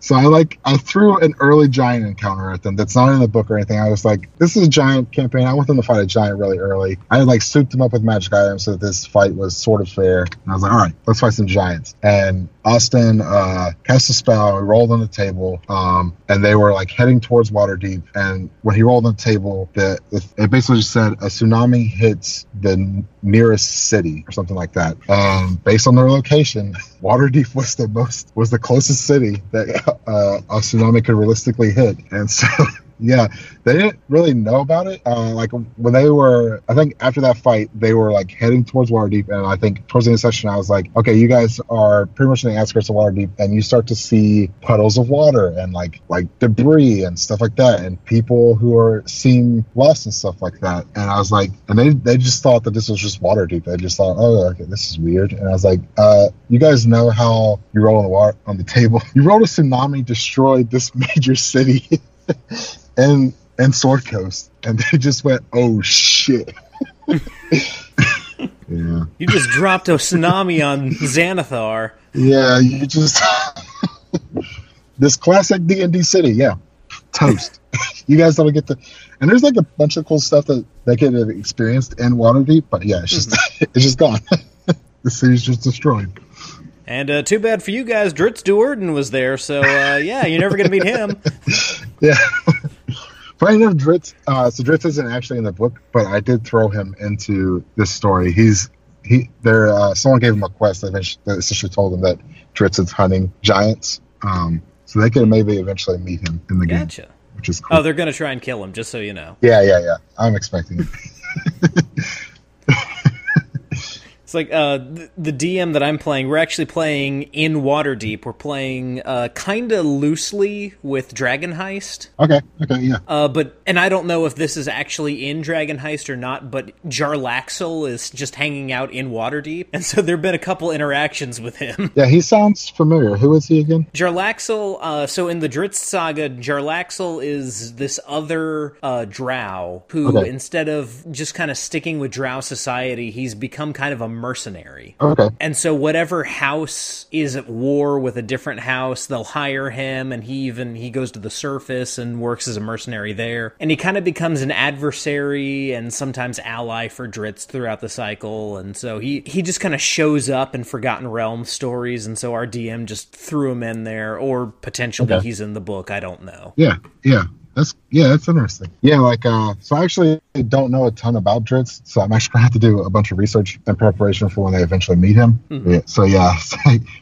So I like I threw an early giant encounter at them that's not in the book or anything. I was like, this is a giant campaign. I want them to fight a giant really early. I like souped them up with magic items so that this fight was sort of fair. And I was like, all right, let's fight some giants. And Austin uh, cast a spell. We rolled on the table, um, and they were like heading towards Waterdeep. And when he rolled on the table, the, it basically just said a tsunami hits the nearest city or something like that. Um, based on their location, Waterdeep was the most was the closest city that. Uh, a tsunami could realistically hit. And so, yeah, they didn't really know about it. Uh, like, when they were, I think after that fight, they were, like, heading towards Waterdeep, and I think towards the end of the session, I was like, okay, you guys are pretty much in the outskirts of Waterdeep, and you start to see puddles of water and, like, like debris and stuff like that, and people who are seem lost and stuff like that. And I was like, and they, they just thought that this was just Waterdeep. They just thought, oh, okay, this is weird. And I was like, uh, you guys know how you roll on the, water, on the table? You rolled a tsunami, destroyed this major city. And and Sword Coast, and they just went, oh shit! Yeah, you just dropped a tsunami on Xanathar. Yeah, you just this classic D and D city. Yeah, toast. You guys don't get the and there's like a bunch of cool stuff that that get experienced in Waterdeep, but yeah, it's just mm-hmm. it's just gone. The city's just destroyed. And uh, too bad for you guys, Drizzt Do'urden was there, so uh, yeah, you're never going to meet him. Yeah. Funny enough, Drizzt, uh, so Drizzt isn't actually in the book, but I did throw him into this story. He's, he, there, uh, someone gave him a quest that essentially told him that Drizzt is hunting giants, um, so they could maybe eventually meet him in the gotcha. Game, which is cool. Oh, they're going to try and kill him, just so you know. Yeah, yeah, yeah. I'm expecting it. Like uh, the D M that I'm playing, we're actually playing in Waterdeep. We're playing uh, kind of loosely with Dragonheist. Okay, okay, yeah. Uh, but and I don't know if this is actually in Dragonheist or not, but Jarlaxle is just hanging out in Waterdeep, and so there have been a couple interactions with him. Yeah, he sounds familiar. Who is he again? Jarlaxle, uh, so in the Drizzt saga, Jarlaxle is this other uh, Drow who, okay. instead of just kind of sticking with Drow society, he's become kind of a mercenary. Okay. And so whatever house is at war with a different house, they'll hire him, and he even he goes to the surface and works as a mercenary there. And he kind of becomes an adversary and sometimes ally for Drizzt throughout the cycle. And so he, he just kind of shows up in Forgotten Realms stories, and so our D M just threw him in there, or potentially okay. he's in the book. I don't know. Yeah, yeah. That's yeah, that's interesting. Yeah, like uh, so I actually don't know a ton about Drizzt, so I'm actually gonna have to do a bunch of research in preparation for when they eventually meet him. Mm-hmm. Yeah, so yeah,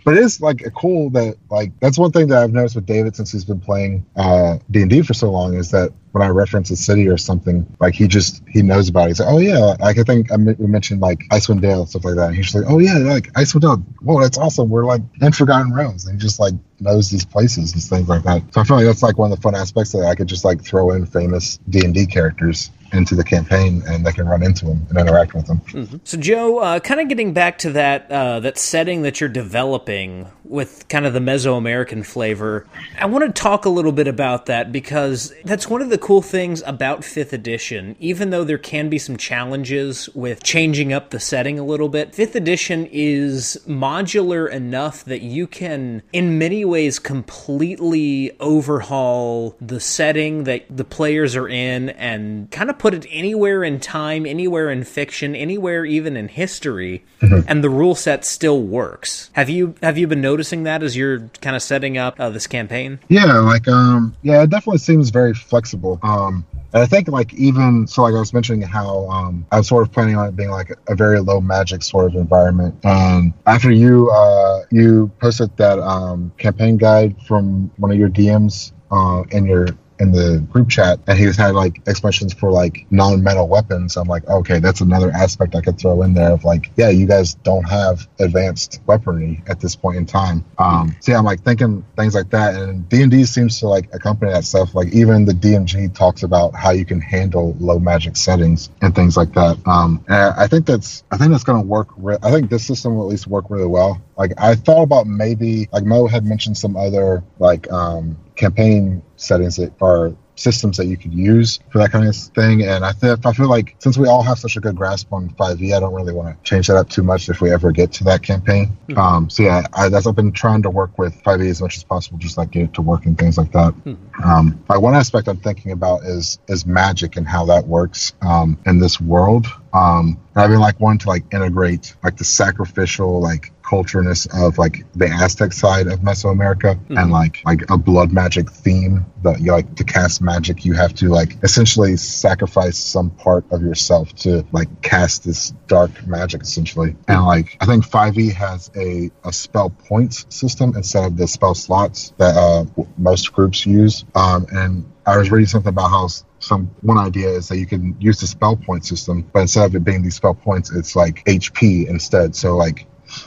but it is like a cool that like that's one thing that I've noticed with David since he's been playing uh, D and D for so long is that when I reference a city or something, like he just he knows about it. He's like, oh yeah, like I think I m- we mentioned like Icewind Dale and stuff like that. And he's just like, oh yeah, like Icewind Dale. Whoa, that's awesome. We're like in Forgotten Realms, and he just like knows these places and things like that. So I feel like that's like one of the fun aspects that I could just like throw in famous D and D characters into the campaign, and they can run into them and interact with them. Mm-hmm. So, Joe, uh, kind of getting back to that uh, that setting that you're developing with kind of the Mesoamerican flavor, I want to talk a little bit about that, because that's one of the cool things about fifth edition. Even though there can be some challenges with changing up the setting a little bit, fifth edition is modular enough that you can, in many ways, completely overhaul the setting that the players are in and kind of put it anywhere in time, anywhere in fiction, anywhere even in history, mm-hmm. and the rule set still works. Have you have you been noticing that as you're kind of setting up uh, this campaign? Yeah, like um, yeah, it definitely seems very flexible. Um, and I think like even so, like I was mentioning how um, I was sort of planning on it being like a, a very low magic sort of environment. Um, after you uh, you posted that um, campaign guide from one of your D Ms uh, in your in the group chat, and he was had like explanations for like non-metal weapons. I'm like, okay, that's another aspect I could throw in there of like, yeah, you guys don't have advanced weaponry at this point in time. Um, so yeah, I'm like thinking things like that, and D and D seems to like accompany that stuff. Like even the D M G talks about how you can handle low magic settings and things like that. Um, and I think that's I think that's gonna work. Re- I think this system will at least work really well. Like I thought about maybe like Mo had mentioned some other like um, campaign settings that are systems that you could use for that kind of thing, and I, th- I feel like since we all have such a good grasp on five e, I don't really want to change that up too much if we ever get to that campaign. Mm-hmm. um, so yeah I, that's, I've been trying to work with five e as much as possible, just like get it to work and things like that. Mm-hmm. um, like one aspect I'm thinking about is is magic and how that works um, in this world. um, and I've been like wanting to like integrate like the sacrificial like cultureness of like the Aztec side of Mesoamerica, mm-hmm. and like like a blood magic theme that you like to cast magic, you have to like essentially sacrifice some part of yourself to like cast this dark magic essentially. Mm-hmm. And like I think five e has a, a spell points system instead of the spell slots that uh, most groups use. Um, and I was reading something about how some one idea is that you can use the spell point system, but instead of it being these spell points, it's like H P instead. So like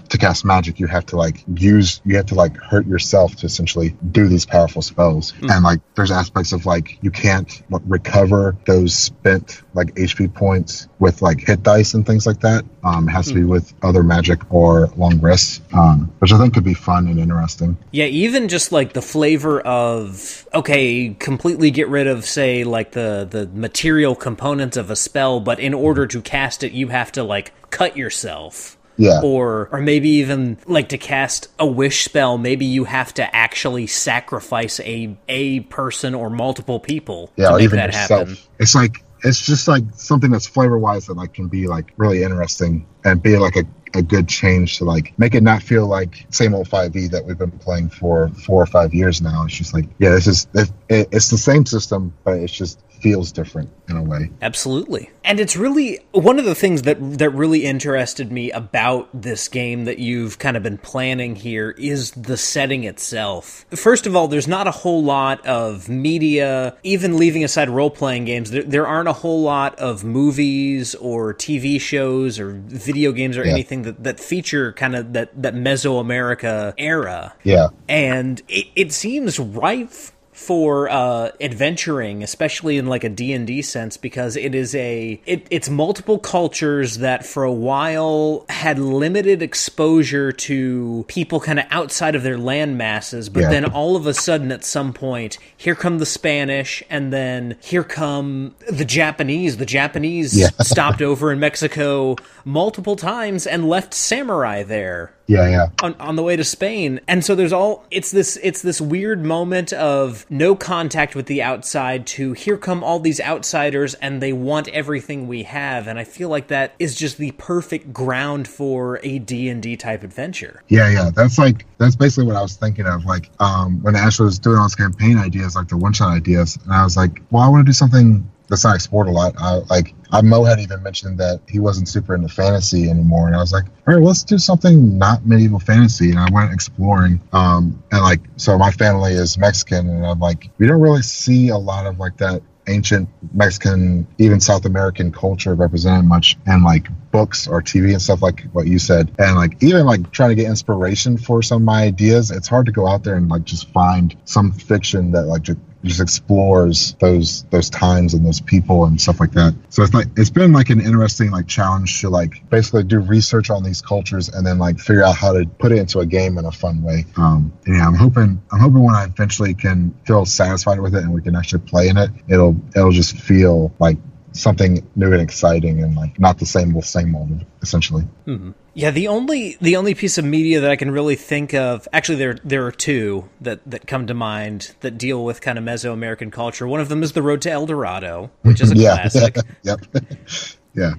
to cast magic, you have to like use, you have to like hurt yourself to essentially do these powerful spells. Mm. And like there's aspects of like you can't like, recover those spent like H P points with like hit dice and things like that. Um, it has mm. to be with other magic or long rests, um, which I think could be fun and interesting. Yeah, even just like the flavor of, okay, completely get rid of say like the the material components of a spell, but in order to cast it, you have to like cut yourself. Yeah. Or or maybe even like to cast a wish spell, maybe you have to actually sacrifice a a person or multiple people yeah, to make even that yourself. Happen. It's like it's just like something that's flavor wise that like can be like really interesting and be like a, a good change to like make it not feel like same old five e that we've been playing for four or five years now. It's just like yeah, this is it, it, it's the same system, but it's just feels different in a way. Absolutely. And it's really one of the things that that really interested me about this game that you've kind of been planning here is the setting itself. First of all, there's not a whole lot of media, even leaving aside role-playing games, there, there aren't a whole lot of movies or T V shows or video games or yeah. anything that, that feature kind of that, that Mesoamerica era. Yeah. And it, it seems rife for uh, adventuring, especially in like a D and D sense, because it is a it, it's multiple cultures that for a while had limited exposure to people kind of outside of their land masses, but yeah. then all of a sudden at some point, here come the Spanish, and then here come the Japanese. The Japanese yeah. stopped over in Mexico multiple times and left samurai there. Yeah, yeah. On, on the way to Spain. And so there's all it's this it's this weird moment of no contact with the outside to here come all these outsiders and they want everything we have. And I feel like that is just the perfect ground for a D and D type adventure. Yeah, yeah. That's like that's basically what I was thinking of. Like um, when Ashley was doing all his campaign ideas, like the one shot ideas, and I was like, well, I want to do something that's not explored a lot. I, like I, Mo had even mentioned that he wasn't super into fantasy anymore, and I was like, all right, let's do something not medieval fantasy. And I went exploring, um, and like so, my family is Mexican, and I'm like, we don't really see a lot of like that ancient Mexican, even South American culture represented much in like books or T V and stuff like what you said. And like even like trying to get inspiration for some of my ideas, it's hard to go out there and like just find some fiction that like just just explores those those times and those people and stuff like that. So it's like it's been like an interesting like challenge to like basically do research on these cultures and then like figure out how to put it into a game in a fun way. Um, and yeah, I'm hoping I'm hoping when I eventually can feel satisfied with it and we can actually play in it, it'll it'll just feel like something new and exciting and like not the same old same old essentially. Mm-hmm. Yeah, the only the only piece of media that I can really think of, actually there there are two that, that come to mind that deal with kind of Mesoamerican culture. One of them is The Road to El Dorado, which is a yeah, classic. Yeah, yep. Yeah.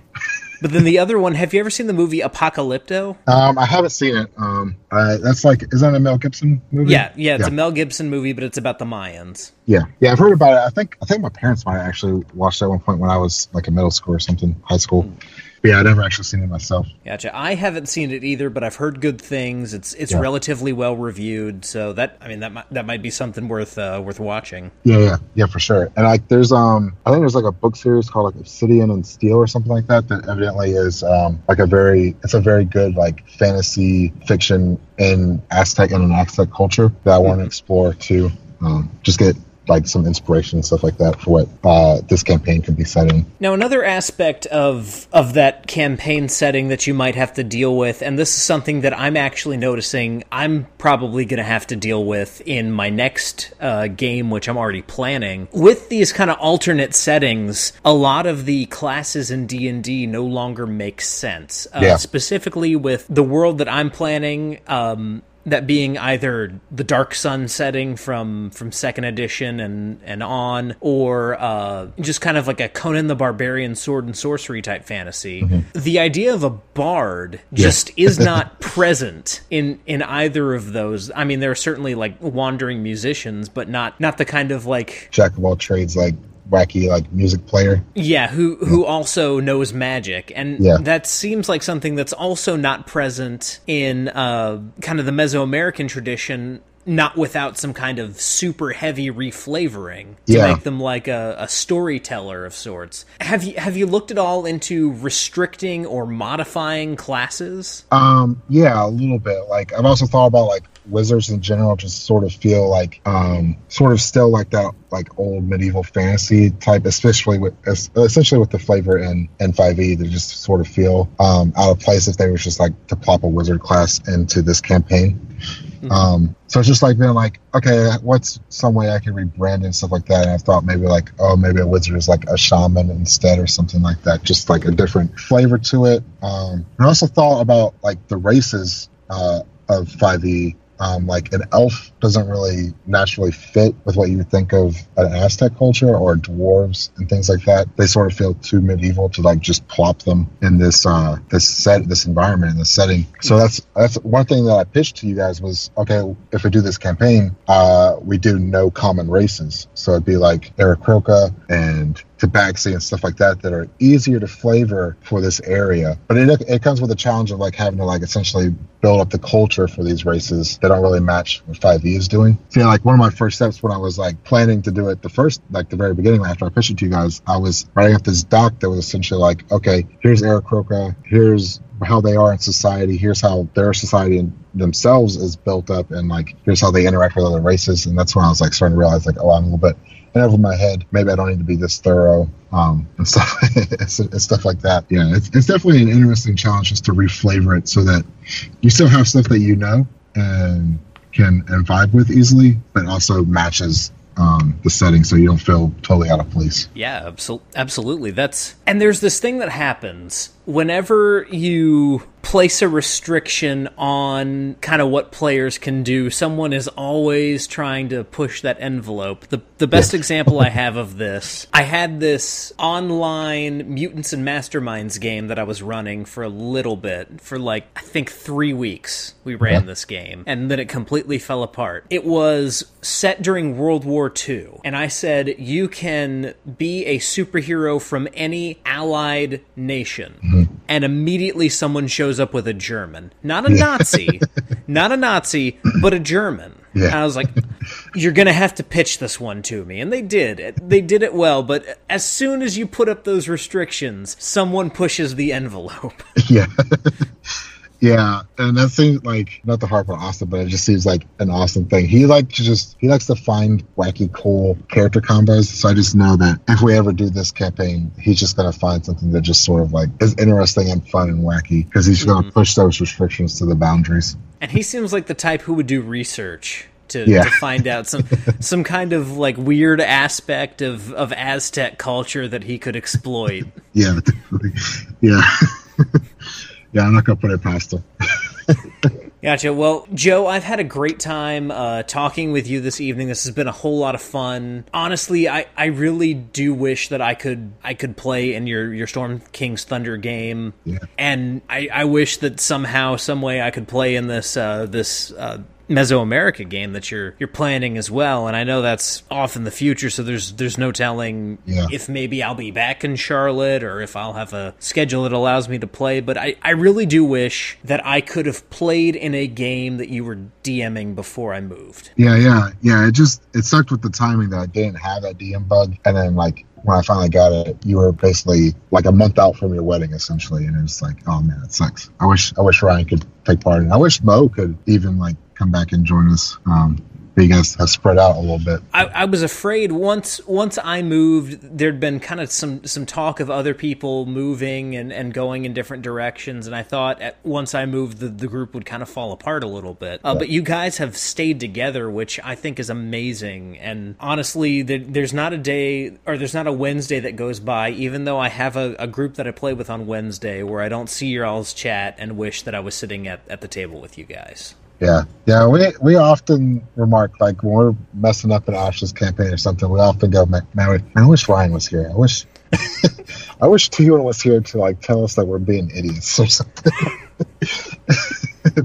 But then the other one, have you ever seen the movie Apocalypto? Um, I haven't seen it. Um, I, that's like, is that a Mel Gibson movie? Yeah, yeah, it's yeah. a Mel Gibson movie, but it's about the Mayans. Yeah, yeah, I've heard about it. I think I think my parents might have actually watched it at one point when I was like in middle school or something, high school. Mm. Yeah, I've never actually seen it myself. Gotcha. I haven't seen it either, but I've heard good things. It's it's yeah. relatively well reviewed, so that I mean that might, that might be something worth uh, worth watching. Yeah, yeah, yeah, for sure. And like, there's um, I think there's like a book series called like Obsidian and Steel or something like that that evidently is um like a very it's a very good like fantasy fiction in Aztec and an Aztec culture that I mm-hmm. want to explore too. Um, just get. like some inspiration and stuff like that for what uh, this campaign can be set in. Now, another aspect of of that campaign setting that you might have to deal with, and this is something that I'm actually noticing I'm probably going to have to deal with in my next uh, game, which I'm already planning. With these kind of alternate settings, a lot of the classes in D and D no longer make sense. Uh, yeah. Specifically with the world that I'm planning, um, that being either the Dark Sun setting from, from second edition and, and on, or uh, just kind of like a Conan the Barbarian sword and sorcery type fantasy. Mm-hmm. The idea of a bard just yeah. is not present in, in either of those. I mean, there are certainly like wandering musicians, but not, not the kind of like... Jack of all trades, like... wacky like music player yeah who who yeah. also knows magic, and yeah. that seems like something that's also not present in uh kind of the Mesoamerican tradition, not without some kind of super heavy reflavoring to yeah. make them like a, a storyteller of sorts. Have you have you looked at all into restricting or modifying classes? Um, yeah, a little bit. Like I've also thought about like wizards in general just sort of feel like um, sort of still like that like old medieval fantasy type, especially with essentially with the flavor in, in five e. They just sort of feel um, out of place if they were just like to plop a wizard class into this campaign. Mm-hmm. Um, so it's just like being like, okay, what's some way I can rebrand and stuff like that? And I thought maybe like, oh, maybe a wizard is like a shaman instead or something like that. Just like a different flavor to it. Um, and I also thought about like the races uh, of five e. Um, like an elf doesn't really naturally fit with what you would think of an Aztec culture or dwarves and things like that. They sort of feel too medieval to like just plop them in this uh, this set, this environment, in this setting. So that's that's one thing that I pitched to you guys was, okay, if we do this campaign, uh, we do no common races. So it'd be like Aarakocra and Tabaxi and stuff like that that are easier to flavor for this area, but it it comes with a challenge of like having to like essentially build up the culture for these races that don't really match what five e is doing. So yeah, like one of my first steps when I was like planning to do it, the first like the very beginning after I pitched it to you guys, I was writing up this doc that was essentially like, okay, here's Aarakocra, here's how they are in society, here's how their society and themselves is built up, and like here's how they interact with other races. And that's when I was like starting to realize like, oh, I'm a little bit over my head. Maybe I don't need to be this thorough um, and stuff and stuff like that. Yeah, it's, it's definitely an interesting challenge just to reflavor it so that you still have stuff that you know and can and vibe with easily, but also matches um, the setting so you don't feel totally out of place. Yeah, abso- absolutely. That's and there's this thing that happens whenever you place a restriction on kind of what players can do. Someone is always trying to push that envelope. The the best yeah. example I have of this, I had this online Mutants and Masterminds game that I was running for a little bit. For like, I think three weeks we ran yeah. this game, and then it completely fell apart. It was set during World War Two, and I said, you can be a superhero from any allied nation. Mm-hmm. And immediately someone shows up with a German. Not a yeah. Nazi. Not a Nazi, but a German. Yeah. And I was like, you're going to have to pitch this one to me. And they did. They did it well. But as soon as you put up those restrictions, someone pushes the envelope. Yeah. Yeah, and that seems like, not to harp on Austin, but it just seems like an Austin thing. He like to just he likes to find wacky, cool character combos. So I just know that if we ever do this campaign, he's just gonna find something that just sort of like is interesting and fun and wacky, because he's mm-hmm. gonna push those restrictions to the boundaries. And he seems like the type who would do research to, yeah. to find out some some kind of like weird aspect of of Aztec culture that he could exploit. Yeah, definitely. Yeah. Yeah, I'm not going to put it past him. Gotcha. Well, Joe, I've had a great time uh, talking with you this evening. This has been a whole lot of fun. Honestly, I, I really do wish that I could I could play in your, your Storm King's Thunder game. Yeah. And I, I wish that somehow, some way I could play in this uh, this uh, Mesoamerica game that you're you're planning as well. And I know that's off in the future, so there's there's no telling yeah. if maybe I'll be back in Charlotte or if I'll have a schedule that allows me to play. But I, I really do wish that I could have played in a game that you were DMing before I moved. Yeah, yeah, yeah. It just it sucked with the timing that I didn't have that D M bug, and then like when I finally got it, you were basically like a month out from your wedding, essentially, and it was like, oh man, it sucks. I wish I wish Ryan could take part in it. I wish Mo could even like come back and join us. Um, you guys have spread out a little bit. I, I was afraid once once I moved, there'd been kind of some, some talk of other people moving and, and going in different directions, and I thought at, once I moved, the, the group would kind of fall apart a little bit. Uh, yeah. But you guys have stayed together, which I think is amazing. And honestly, there, there's not a day, or there's not a Wednesday that goes by, even though I have a, a group that I play with on Wednesday, where I don't see your all's chat and wish that I was sitting at, at the table with you guys. Yeah, yeah. We we often remark, like, when we're messing up an Ashley's campaign or something, we often go, man, man I wish Ryan was here. I wish I wish T one was here to, like, tell us that we're being idiots or something.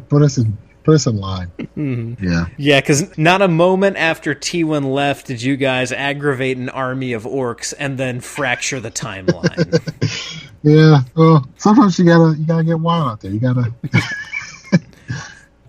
Put us in, put us in line. Mm-hmm. Yeah. Yeah, because not a moment after T one left did you guys aggravate an army of orcs and then fracture the timeline. Yeah, well, sometimes you gotta, you gotta get wild out there. You gotta...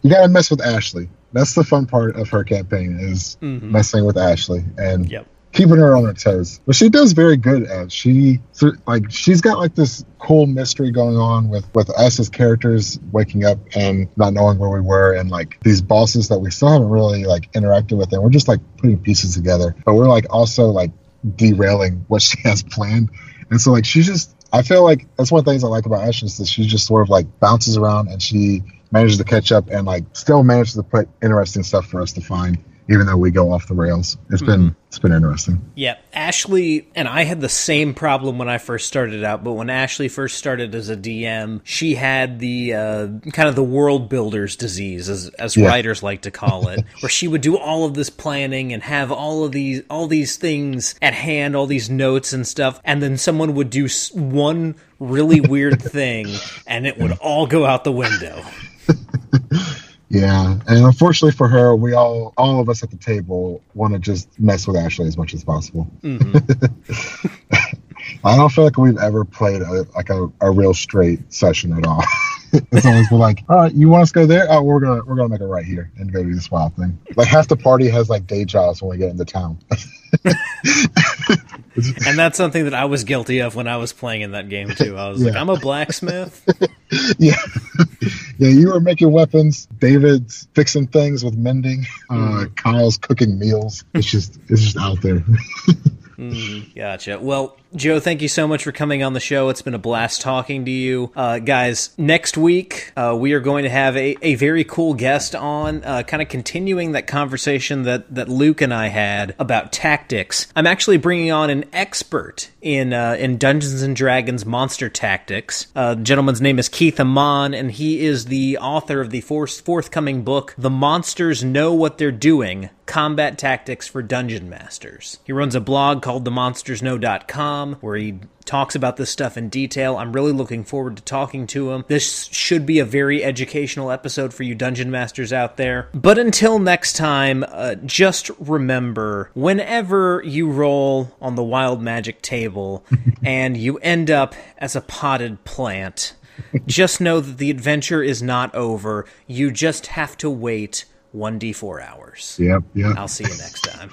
You gotta mess with Ashley. That's the fun part of her campaign, is mm-hmm. messing with Ashley and yep. keeping her on her toes. But she does very good at it. She like she's got like this cool mystery going on with with us as characters waking up and not knowing where we were, and like these bosses that we still haven't really like interacted with, and we're just like putting pieces together. But we're like also like derailing what she has planned, and so like she just I feel like that's one of the things I like about Ashley, is that she just sort of like bounces around and she manages to catch up and like still manages to put interesting stuff for us to find, even though we go off the rails. It's mm-hmm. been it's been interesting. Yeah, Ashley and I had the same problem when I first started out, but when Ashley first started as a D M, she had the uh, kind of the world builder's disease, as as yeah. writers like to call it, where she would do all of this planning and have all of these all these things at hand, all these notes and stuff, and then someone would do one really weird thing, and it would all go out the window. Yeah, and unfortunately for her, we all, all of us at the table want to just mess with Ashley as much as possible. Mm-hmm. I don't feel like we've ever played a, like a, a real straight session at all. It's always been like, all right, you want us to go there? Oh, we're gonna we're gonna make it right here and go do this wild thing. Like half the party has like day jobs when we get into town. And that's something that I was guilty of when I was playing in that game too. I was yeah. like, I'm a blacksmith. Yeah, yeah. You were making weapons. David's fixing things with mending. Mm. Uh, Kyle's cooking meals. It's just it's just out there. Mm, gotcha. Well, Joe, thank you so much for coming on the show. It's been a blast talking to you. Uh, guys, next week, uh, we are going to have a, a very cool guest on, uh, kind of continuing that conversation that, that Luke and I had about tactics. I'm actually bringing on an expert in uh, in Dungeons and Dragons monster tactics. Uh, the gentleman's name is Keith Amon, and he is the author of the forth- forthcoming book, The Monsters Know What They're Doing, Combat Tactics for Dungeon Masters. He runs a blog called the monsters know dot com, where he talks about this stuff in detail. I'm really looking forward to talking to him. This should be a very educational episode for you dungeon masters out there. But until next time, uh, just remember, whenever you roll on the wild magic table and you end up as a potted plant, just know that the adventure is not over. You just have to wait one d four hours. Yep, yep. I'll see you next time.